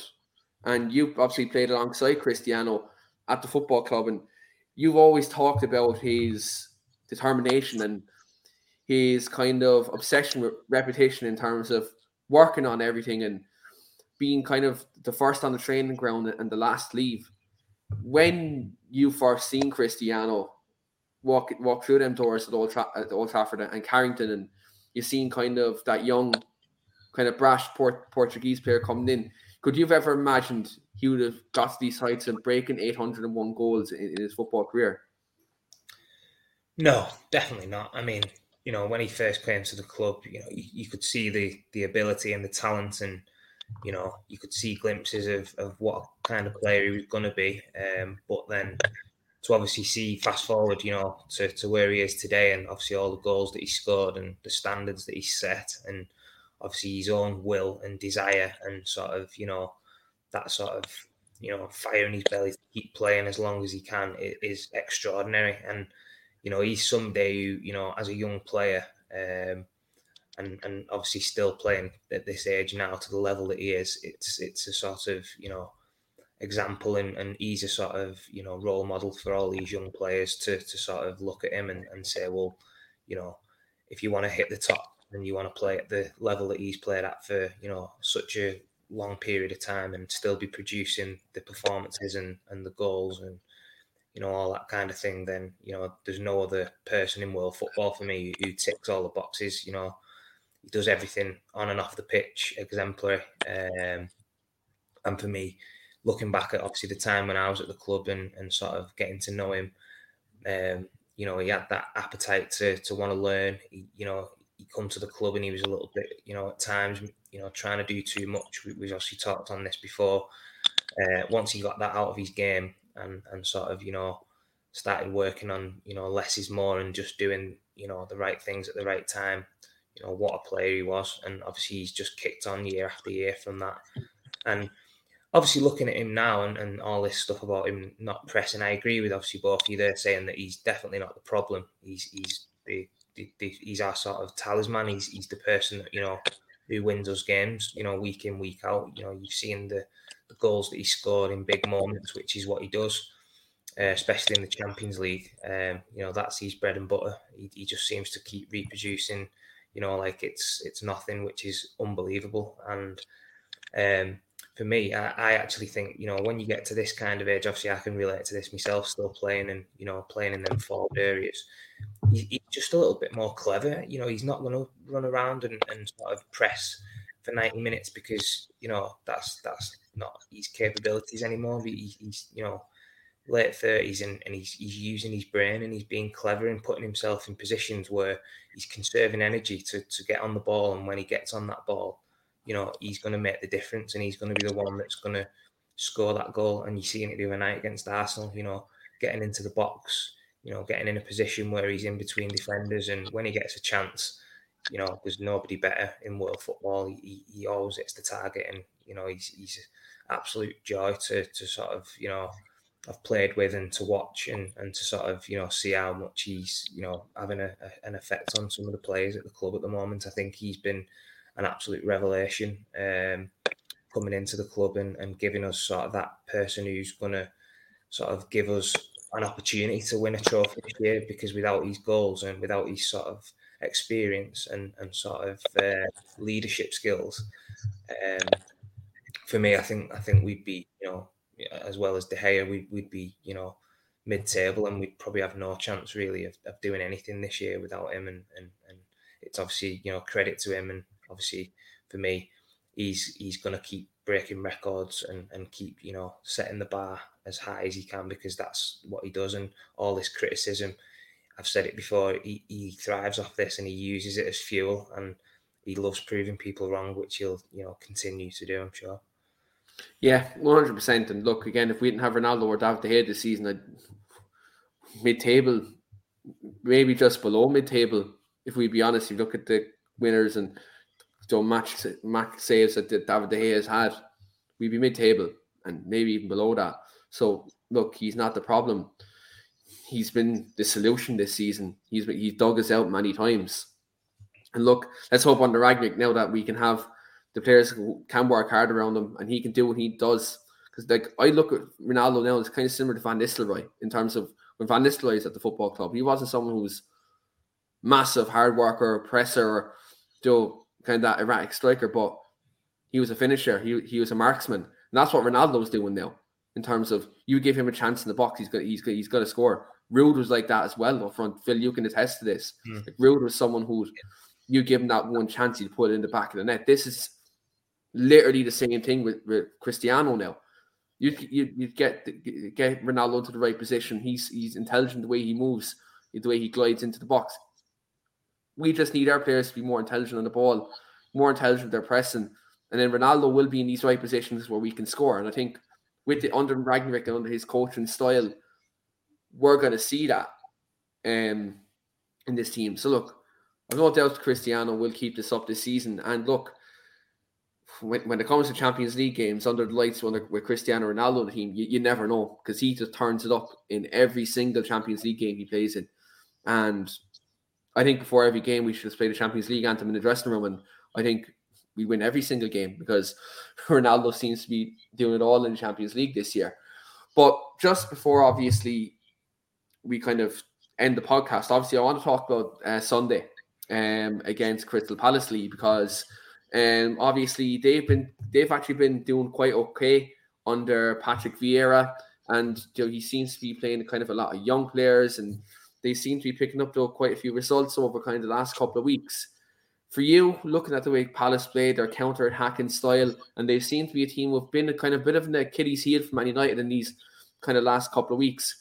and you obviously played alongside Cristiano at the football club, and you've always talked about his determination and his kind of obsession with repetition in terms of working on everything and being kind of the first on the training ground and the last leave. When you first seen Cristiano walk through them doors at Old Trafford and Carrington, and you seen kind of that young, kind of brash Portuguese player coming in, could you have ever imagined he would have got to these heights and breaking 801 goals in his football career? No, definitely not. I mean, you know, when he first came to the club, you know, you could see the ability and the talent, and you know, you could see glimpses of what kind of player he was going to be. But then to obviously see, fast forward, you know, to where he is today, and obviously all the goals that he scored and the standards that he set, and obviously his own will and desire and sort of, you know, that sort of, you know, fire in his belly to keep playing as long as he can, it is extraordinary. And, you know, he's somebody who, you know, as a young player, and obviously still playing at this age now to the level that he is, it's a sort of, you know, example, and he's a sort of, you know, role model for all these young players to sort of look at him and say, well, you know, if you want to hit the top and you want to play at the level that he's played at for, you know, such a long period of time and still be producing the performances and the goals and, you know, all that kind of thing, then, you know, there's no other person in world football for me who ticks all the boxes. You know, he does everything on and off the pitch exemplary. And for me, looking back at obviously the time when I was at the club and sort of getting to know him, you know, he had that appetite to want to learn. He, you know, he come to the club and he was a little bit, you know, at times, you know, trying to do too much. We've obviously talked on this before. Once he got that out of his game and sort of, you know, started working on, you know, less is more and just doing, you know, the right things at the right time, you know, what a player he was. And obviously he's just kicked on year after year from that. And obviously looking at him now and all this stuff about him not pressing, I agree with obviously both of you there saying that he's definitely not the problem. He's our sort of talisman. He's the person that, you know, who wins us games, you know, week in, week out. You know, you've seen the goals that he scored in big moments, which is what he does, especially in the Champions League. You know, that's his bread and butter. He just seems to keep reproducing, you know, like it's nothing, which is unbelievable. And for me, I actually think, you know, when you get to this kind of age, obviously I can relate to this myself, still playing and, you know, playing in them forward areas. He's just a little bit more clever. You know, he's not going to run around and sort of press for 90 minutes because, you know, that's not his capabilities anymore. He's, you know, late 30s and he's using his brain and he's being clever and putting himself in positions where he's conserving energy to get on the ball. And when he gets on that ball, you know, he's going to make the difference and he's going to be the one that's going to score that goal. And you're seeing it the other night against Arsenal, you know, getting into the box, you know, getting in a position where he's in between defenders. And when he gets a chance, you know, there's nobody better in world football. He always hits the target and, you know, he's an absolute joy to sort of, you know, I've played with and to watch and to sort of, you know, see how much he's, you know, having an effect on some of the players at the club at the moment. I think he's been an absolute revelation coming into the club and giving us sort of that person who's going to sort of give us an opportunity to win a trophy this year, because without his goals and without his sort of experience and sort of leadership skills, for me, I think we'd be, you know, as well as De Gea, we'd be, you know, mid-table and we'd probably have no chance really of doing anything this year without him. And it's obviously, you know, credit to him. And obviously, for me, he's going to keep breaking records and keep, you know, setting the bar as high as he can, because that's what he does. And all this criticism, I've said it before, he thrives off this and he uses it as fuel and he loves proving people wrong, which he'll, you know, continue to do, I'm sure. Yeah, 100%. And look, again, if we didn't have Ronaldo or David De Gea this season, I'd mid-table, maybe just below mid-table, if we be honest. You look at the winners and the match saves that David De Gea has had, we'd be mid-table and maybe even below that. So, look, he's not the problem. He's been the solution this season. He's dug us out many times. And look, let's hope under Rangnick now that we can have the players who can work hard around him and he can do what he does. Because like I look at Ronaldo now, it's kind of similar to Van Nistelrooy in terms of when Van Nistelrooy is at the football club, he wasn't someone who was massive hard worker, presser, kind of that erratic striker, but he was a finisher. He was a marksman. And that's what Ronaldo's doing now. In terms of you give him a chance in the box, he's got to score. Ruud was like that as well up front. Phil, you can attest to this. Like Ruud was someone who you give him that one chance, he'd put it in the back of the net. This is literally the same thing with Cristiano now. You get Ronaldo into the right position. He's intelligent the way he moves, the way he glides into the box. We just need our players to be more intelligent on the ball, more intelligent with their pressing, and then Ronaldo will be in these right positions where we can score. And I think with the under Rangnick and under his coaching style, we're going to see that in this team. So look, I've no doubt Cristiano will keep this up this season. And look, when it comes to Champions League games under the lights with Cristiano Ronaldo on the team, you never know, because he just turns it up in every single Champions League game he plays in. And I think before every game we should just play the Champions League anthem in the dressing room, and I think we win every single game, because Ronaldo seems to be doing it all in the Champions League this year. But just before, obviously, we kind of end the podcast, obviously, I want to talk about Sunday against Crystal Palace, Lee, because obviously they've actually been doing quite okay under Patrick Vieira, and he seems to be playing kind of a lot of young players, and they seem to be picking up though quite a few results over kind of the last couple of weeks. For you, looking at the way Palace played, their counter-attacking style, and they seem to be a team who've been a kind of bit of an Achilles heel for Man United in these kind of last couple of weeks.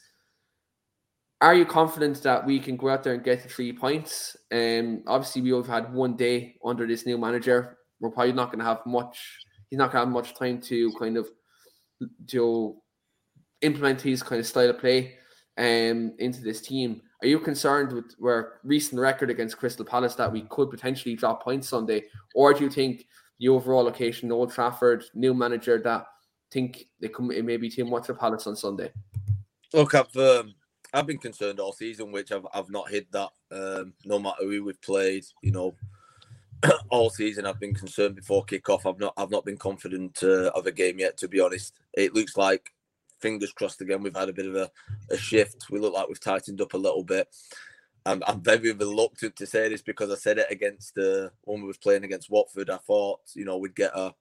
Are you confident that we can go out there and get the 3 points? Obviously, we have had one day under this new manager. We're probably not going to have much. He's not going to have much time to kind of to implement his kind of style of play into this team. Are you concerned with our recent record against Crystal Palace that we could potentially drop points Sunday? Or do you think the overall location, Old Trafford, new manager, that think it may be too much for Palace on Sunday? Look, I've been concerned all season, which I've not hid that. No matter who we've played, all season I've been concerned before kickoff. I've not been confident of a game yet, to be honest. It looks like, fingers crossed again, we've had a bit of a shift. We look like we've tightened up a little bit. I'm very reluctant to say this because I said it against when we was playing against Watford. I thought, we'd get a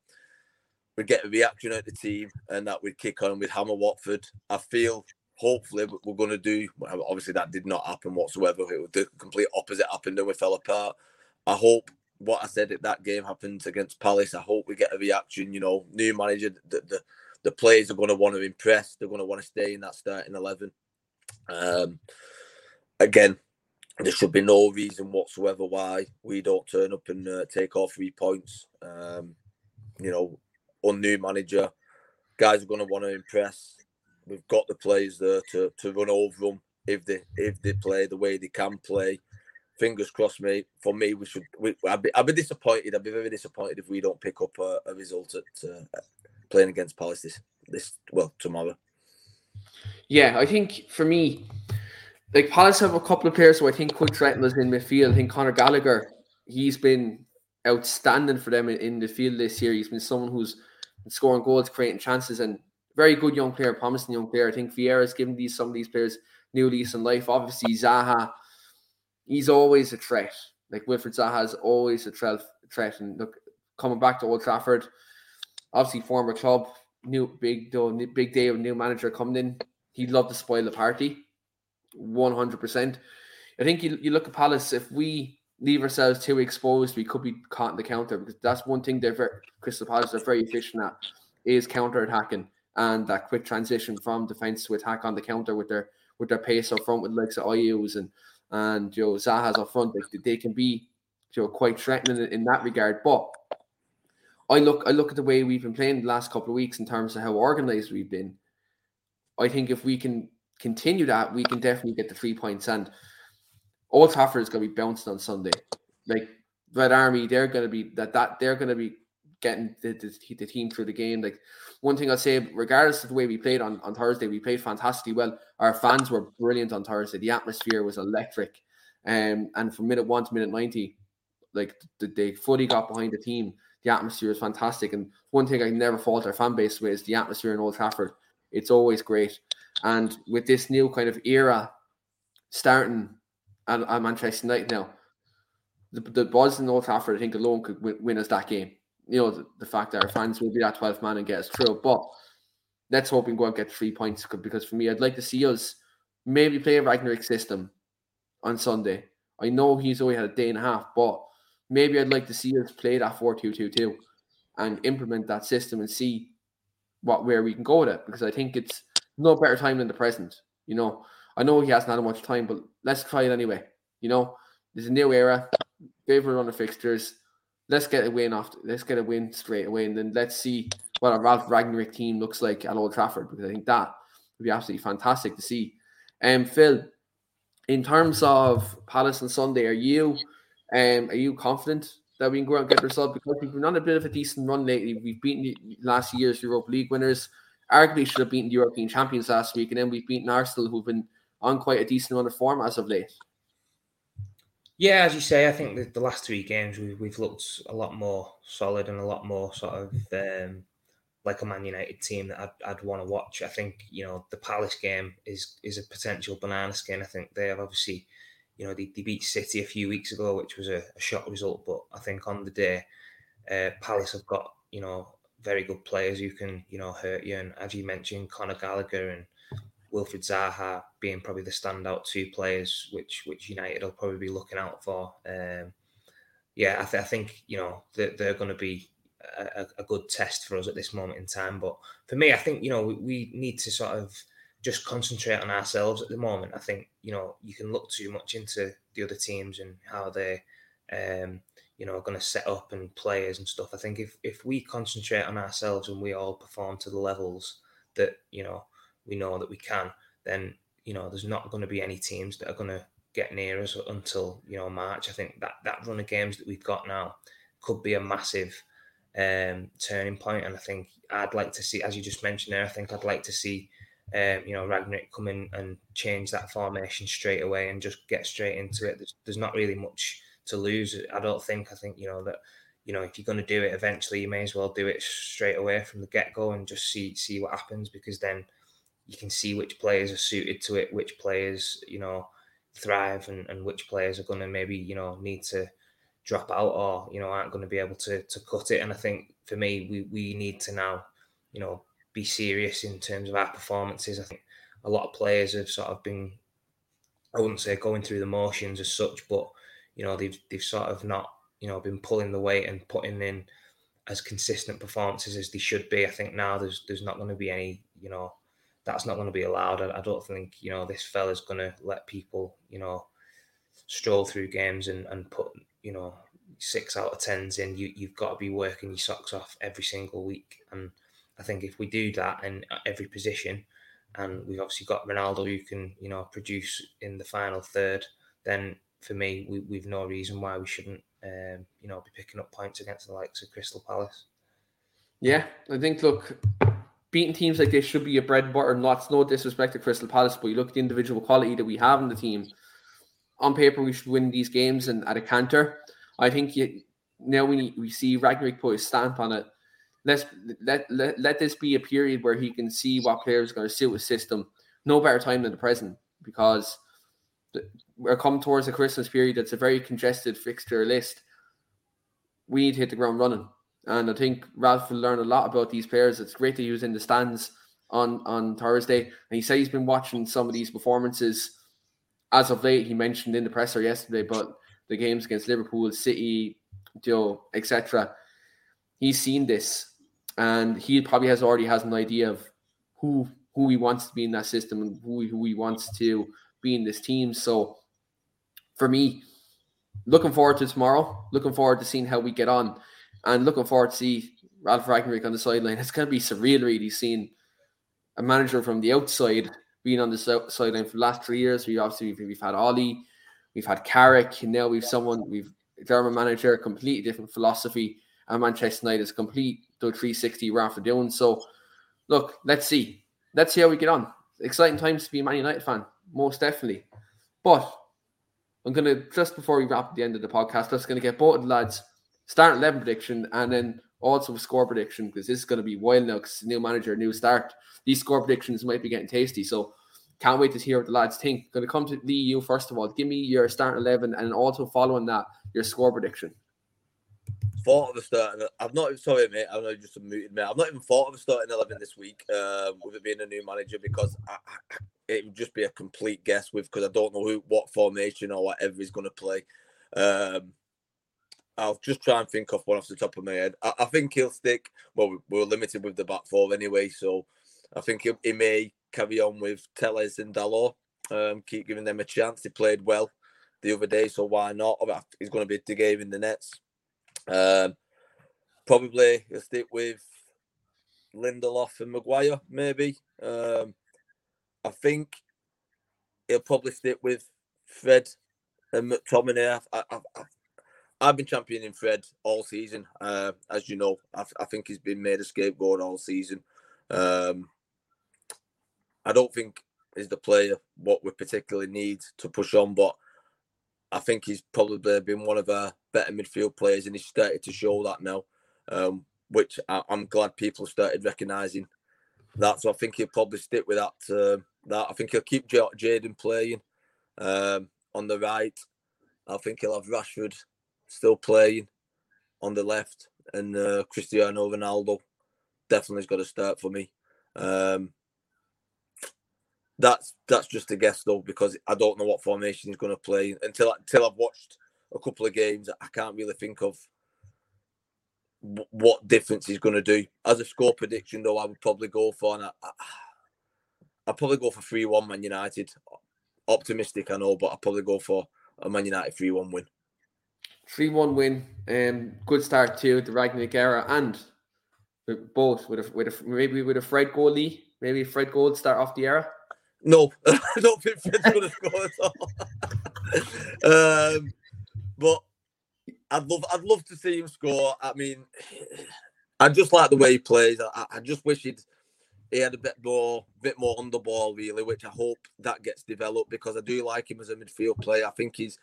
reaction at the team and that we'd kick on and we'd hammer Watford. I feel hopefully we're going to do. Obviously, that did not happen whatsoever. It was the complete opposite happened and we fell apart. I hope what I said at that game happens against Palace. I hope we get a reaction. New manager, the players are going to want to impress. They're going to want to stay in that starting 11. Again, there should be no reason whatsoever why we don't turn up and take all 3 points. On new manager, guys are going to want to impress. We've got the players there to run over them if they play the way they can play. Fingers crossed, mate. For me, we should. I'd be disappointed. I'd be very disappointed if we don't pick up a result at. Playing against Palace this tomorrow. Yeah, I think for me, like Palace have a couple of players who I think could threaten us in midfield. I think Conor Gallagher, he's been outstanding for them in the field this year. He's been someone who's been scoring goals, creating chances, and very good young player, promising young player. I think Vieira's given some of these players new lease in life. Obviously, Zaha, he's always a threat. Like Wilfred Zaha is always a threat. And look, coming back to Old Trafford, obviously, former club, big day of new manager coming in. He'd love to spoil the party, 100%. I think you look at Palace. If we leave ourselves too exposed, we could be caught in the counter, because that's one thing Crystal Palace are very efficient at, is counter attacking and that quick transition from defence to attack on the counter with their pace up front, with likes of Ayew's and Zaha's up front. They can be quite threatening in that regard, but I look at the way we've been playing the last couple of weeks in terms of how organised we've been. I think if we can continue that, we can definitely get the 3 points. And Old Trafford is going to be bouncing on Sunday. Like Red Army, they're going to be they're going to be getting the team through the game. Like one thing I'll say, regardless of the way we played on Thursday, we played fantastically well. Our fans were brilliant on Thursday. The atmosphere was electric, and from minute 1 to minute 90, like they fully got behind the team. The atmosphere is fantastic, and one thing I never fault our fan base with is the atmosphere in Old Trafford. It's always great, and with this new kind of era starting at Manchester United now, the buzz in Old Trafford, I think alone could win us that game. You know, the fact that our fans will be that 12th man and get us through. But let's hope we can go and get 3 points, because for me, I'd like to see us maybe play a Rangnick's system on Sunday. I know he's only had a day and a half, but maybe I'd like to see us play that 4-2-2-2 and implement that system and see where we can go with it, because I think it's no better time than the present. You know, I know he hasn't had much time, but let's try it anyway. You know, there's a new era, favourite run of fixtures. Let's get a win straight away, and then let's see what a Ralf Rangnick team looks like at Old Trafford, because I think that would be absolutely fantastic to see. Phil, in terms of Palace on Sunday, are you confident that we can go out and get the result? Because we've been on a bit of a decent run lately. We've beaten last year's Europa League winners. Arguably should have beaten the European champions last week, and then we've beaten Arsenal, who've been on quite a decent run of form as of late. Yeah, as you say, I think the last three games we've looked a lot more solid and a lot more sort of like a Man United team that I'd want to watch. I think, you know, the Palace game is a potential banana skin. I think they have obviously, you know, they beat City a few weeks ago, which was a shock result. But I think on the day, Palace have got, you know, very good players who can, you know, hurt you. And as you mentioned, Conor Gallagher and Wilfred Zaha being probably the standout two players, which United will probably be looking out for. I think, you know, they're going to be a good test for us at this moment in time. But for me, I think, you know, we need to sort of just concentrate on ourselves at the moment. I think, you know, you can look too much into the other teams and how they, you know, are going to set up and players and stuff. I think if we concentrate on ourselves and we all perform to the levels that, you know, we know that we can, then, you know, there's not going to be any teams that are going to get near us until, you know, March. I think that run of games that we've got now could be a massive turning point. And I think I'd like to see, as you just mentioned there, I think I'd like to see, you know, Rangnick come in and change that formation straight away and just get straight into it. There's not really much to lose, I don't think. I think, you know, that, you know, if you're going to do it eventually, you may as well do it straight away from the get-go and just see what happens, because then you can see which players are suited to it, which players, you know, thrive and which players are going to maybe, you know, need to drop out or, you know, aren't going to be able to cut it. And I think for me, we need to now, you know, be serious in terms of our performances. I think a lot of players have sort of been, I wouldn't say going through the motions as such, but, you know, they've sort of not, you know, been pulling the weight and putting in as consistent performances as they should be. I think now there's not going to be any, you know, that's not going to be allowed. I don't think, you know, this fella's going to let people, you know, stroll through games and put, you know, 6 out of 10s in. You've got to be working your socks off every single week. And I think if we do that in every position, and we've obviously got Ronaldo who can, you know, produce in the final third, then for me, we've no reason why we shouldn't, you know, be picking up points against the likes of Crystal Palace. Yeah, I think, look, beating teams like this should be a bread and butter, and lots, no disrespect to Crystal Palace, but you look at the individual quality that we have in the team. On paper, we should win these games and at a canter. I think now we see Rangnick put his stamp on it. Let this be a period where he can see what players are going to suit his system. No better time than the present, because we're coming towards the Christmas period. It's a very congested fixture list. We need to hit the ground running. And I think Ralf will learn a lot about these players. It's great that he was in the stands on Thursday. And he said he's been watching some of these performances as of late. He mentioned in the presser yesterday, but the games against Liverpool, City, Joe, etc. He's seen this. And he probably already has an idea of who he wants to be in that system and who he wants to be in this team. So for me, looking forward to tomorrow. Looking forward to seeing how we get on. And looking forward to see Ralf Rangnick on the sideline. It's going to be surreal, really, seeing a manager from the outside being on the sideline for the last 3 years. We've had Ollie, we've had Carrick, and now we've German manager, completely different philosophy, and Manchester United is complete the 360 we're after doing. So, look, let's see how we get on. Exciting times to be a Man United fan, most definitely. But I'm going to, just before we wrap at the end of the podcast, just going to get both of the lads' start 11 prediction and then also a score prediction, because this is going to be wild now, because new manager, new start. These score predictions might be getting tasty, so can't wait to hear what the lads think. Going to come to Lee, you first of all. Give me your start 11 and also following that, your score prediction. Thought of a start. I've not even thought of a starting 11 this week with it being a new manager, because it would just be a complete guess because I don't know what formation or whatever he's going to play. I'll just try and think of one off the top of my head. I think he'll stick. Well, we're limited with the back four anyway, so I think he may carry on with Telles and Dalot. Keep giving them a chance. They played well the other day, so why not? He's going to be the game in the nets. Probably he'll stick with Lindelof and Maguire, maybe. I think he'll probably stick with Fred and McTominay. I've been championing Fred all season. As you know, I think he's been made a scapegoat all season. I don't think he's the player what we particularly need to push on, but I think he's probably been one of our better midfield players, and he's started to show that now, which I'm glad people started recognising that. So I think he'll probably stick with that. I think he'll keep Jadon playing on the right. I think he'll have Rashford still playing on the left, and Cristiano Ronaldo definitely has got to start for me. That's just a guess though, because I don't know what formation he's going to play until I've watched a couple of games. I can't really think of what difference he's going to do. As a score prediction though, I would probably go for 3-1 Man United. Optimistic, I know, but I'll probably go for a Man United 3-1 win. 3-1 win, good start too. The Rangnick era, and both with a Fred goalie, maybe Fred goal start off the era. No, I don't think Fred's going to score at all. But I'd love to see him score. I mean, I just like the way he plays. I just wish he had a bit more on the ball, really, which I hope that gets developed, because I do like him as a midfield player. I think he's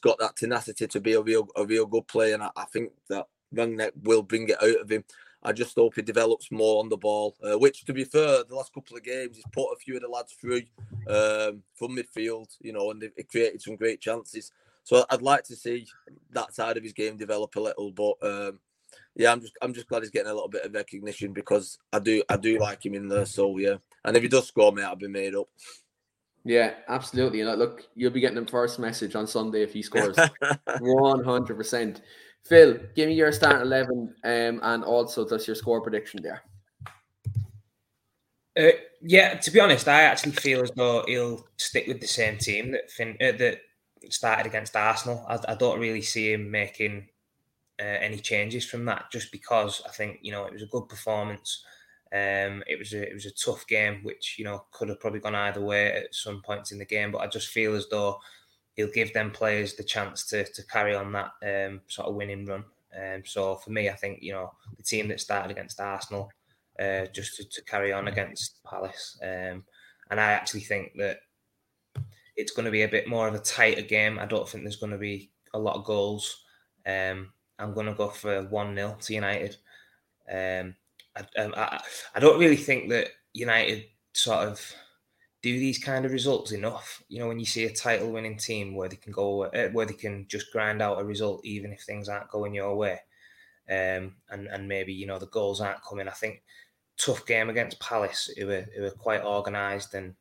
got that tenacity to be a real good player, and I think that Rangnick will bring it out of him. I just hope he develops more on the ball, which, to be fair, the last couple of games, he's put a few of the lads through from midfield, and he created some great chances. So I'd like to see that side of his game develop a little, but I'm just glad he's getting a little bit of recognition, because I do like him in there. So yeah, and if he does score, mate, I'll be made up. Yeah, absolutely. And look, you'll be getting the first message on Sunday if he scores. 100%. Phil, give me your start 11 and also just your score prediction there. To be honest, I actually feel as though he'll stick with the same team that started against Arsenal. I don't really see him making any changes from that, just because I think, it was a good performance. It was a tough game, which, could have probably gone either way at some points in the game. But I just feel as though he'll give them players the chance to carry on that sort of winning run. So for me, I think, the team that started against Arsenal just to carry on against Palace. And I actually think that it's going to be a bit more of a tighter game. I don't think there's going to be a lot of goals. I'm going to go for 1-0 to United. I don't really think that United sort of do these kind of results enough. When you see a title-winning team where they can go, where they can just grind out a result even if things aren't going your way, and maybe the goals aren't coming. I think tough game against Palace, who were quite organised and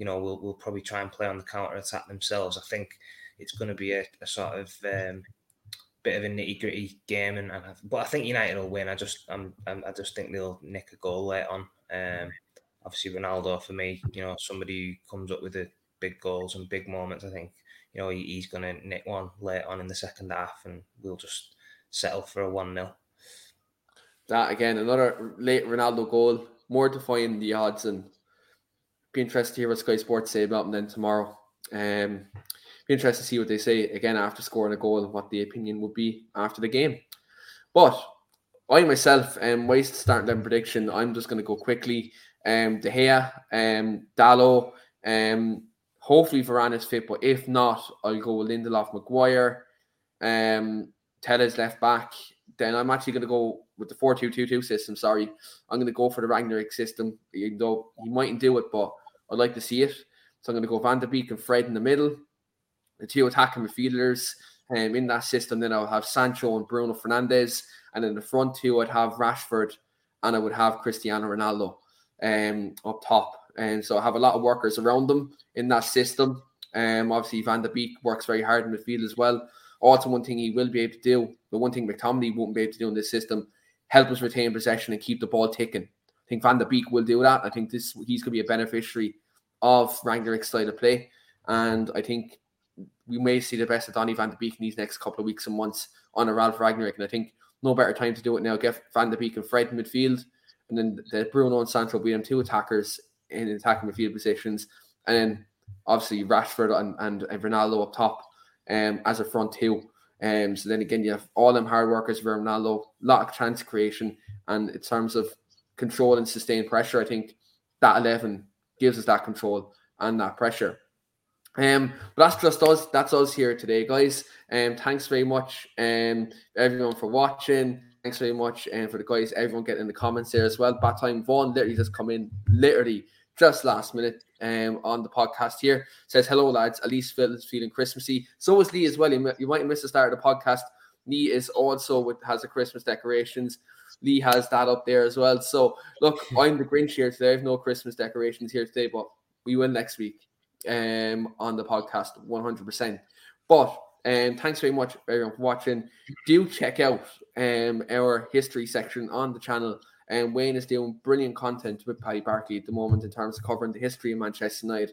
will probably try and play on the counter attack themselves. I think it's going to be a sort of bit of a nitty-gritty game, but I think United will win. I just think they'll nick a goal later on. Obviously Ronaldo, for me, somebody who comes up with the big goals and big moments. I think he's going to nick one later on in the second half, and we'll just settle for a 1-0. that again, another late Ronaldo goal, more defying the odds, and be interested to hear what Sky Sports say about him then tomorrow. Be interested to see what they say again after scoring a goal and what the opinion would be after the game. But I myself, waste to start them prediction. I'm just going to go quickly. De Gea, Dalot, hopefully Varane is fit, but if not, I'll go Lindelof, Maguire, Telles left back. Then I'm actually going to go with the 4-2-2-2 system, sorry. I'm going to go for the Rangnick system, even though he mightn't do it, but I'd like to see it. So I'm going to go Van de Beek and Fred in the middle, the two attacking midfielders in that system. Then I'll have Sancho and Bruno Fernandes. And in the front two, I'd have Rashford and I would have Cristiano Ronaldo up top. And so I have a lot of workers around them in that system. Obviously, Van de Beek works very hard in the field as well. Also, one thing he will be able to do, the one thing McTominay won't be able to do in this system, help us retain possession and keep the ball ticking. I think Van de Beek will do that. I think he's going to be a beneficiary of Rangnick's style of play. And I think we may see the best of Donny van de Beek in these next couple of weeks and months on a Ralf Rangnick. And I think no better time to do it now. Get Van de Beek and Fred in midfield. And then the Bruno and Sancho will be them two attackers in attacking midfield positions. And then obviously Rashford and Ronaldo up top as a front two. So then again, you have all them hard workers for Ronaldo, a lot of chance creation. And in terms of control and sustained pressure, I think that 11 gives us that control and that pressure. But that's just us. That's us here today, guys. Thanks very much, everyone, for watching. Thanks very much, and for the guys, everyone getting in the comments there as well. Bad time Vaughn literally just come in, literally just last minute, on the podcast here. Says hello, lads. At least Phil is feeling Christmassy. So is Lee as well. You might miss the start of the podcast. Lee is also has the Christmas decorations. Lee has that up there as well. So look, I'm the Grinch here today. I have no Christmas decorations here today, but we will next week. On the podcast 100%. But thanks very much everyone for watching. Do check out our history section on the channel. Wayne is doing brilliant content with Paddy Barkley at the moment in terms of covering the history of Manchester United.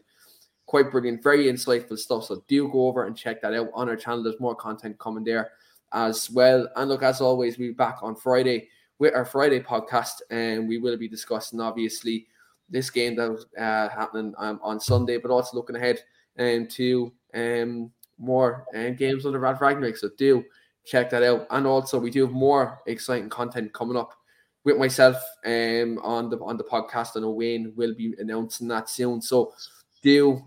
Quite brilliant, very insightful stuff. So do go over and check that out on our channel. There's more content coming there as well. And look, as always, we'll be back on Friday with our Friday podcast, and we will be discussing obviously this game that was happening on Sunday, but also looking ahead to more games under Ralf Rangnick. So do check that out. And also, we do have more exciting content coming up with myself on the podcast. I know Wayne will be announcing that soon. So do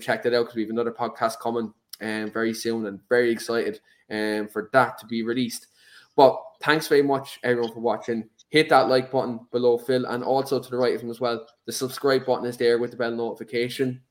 check that out, because we have another podcast coming very soon, and very excited for that to be released. But thanks very much, everyone, for watching. Hit that like button below Phil, and also to the right of him as well. The subscribe button is there with the bell notification.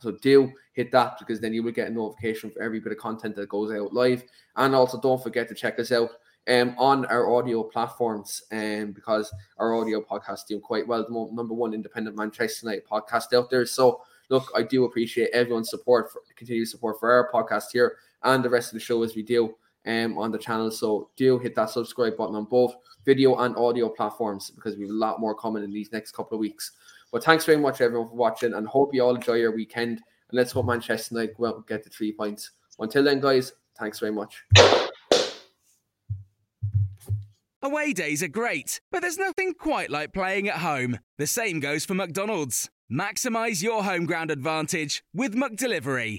So do hit that, because then you will get a notification for every bit of content that goes out live. And also don't forget to check us out on our audio platforms, because our audio podcast is doing quite well. The number one independent Manchester United podcast out there. So look, I do appreciate everyone's support, continued support for our podcast here and the rest of the show as we do. On the channel. So do hit that subscribe button on both video and audio platforms, because we have a lot more coming in these next couple of weeks. But thanks very much everyone for watching, and hope you all enjoy your weekend, and let's hope Manchester United go out and get the 3 points. Until then, guys, thanks very much. Away days are great, but there's nothing quite like playing at home. The same goes for McDonald's. Maximize your home ground advantage with McDelivery.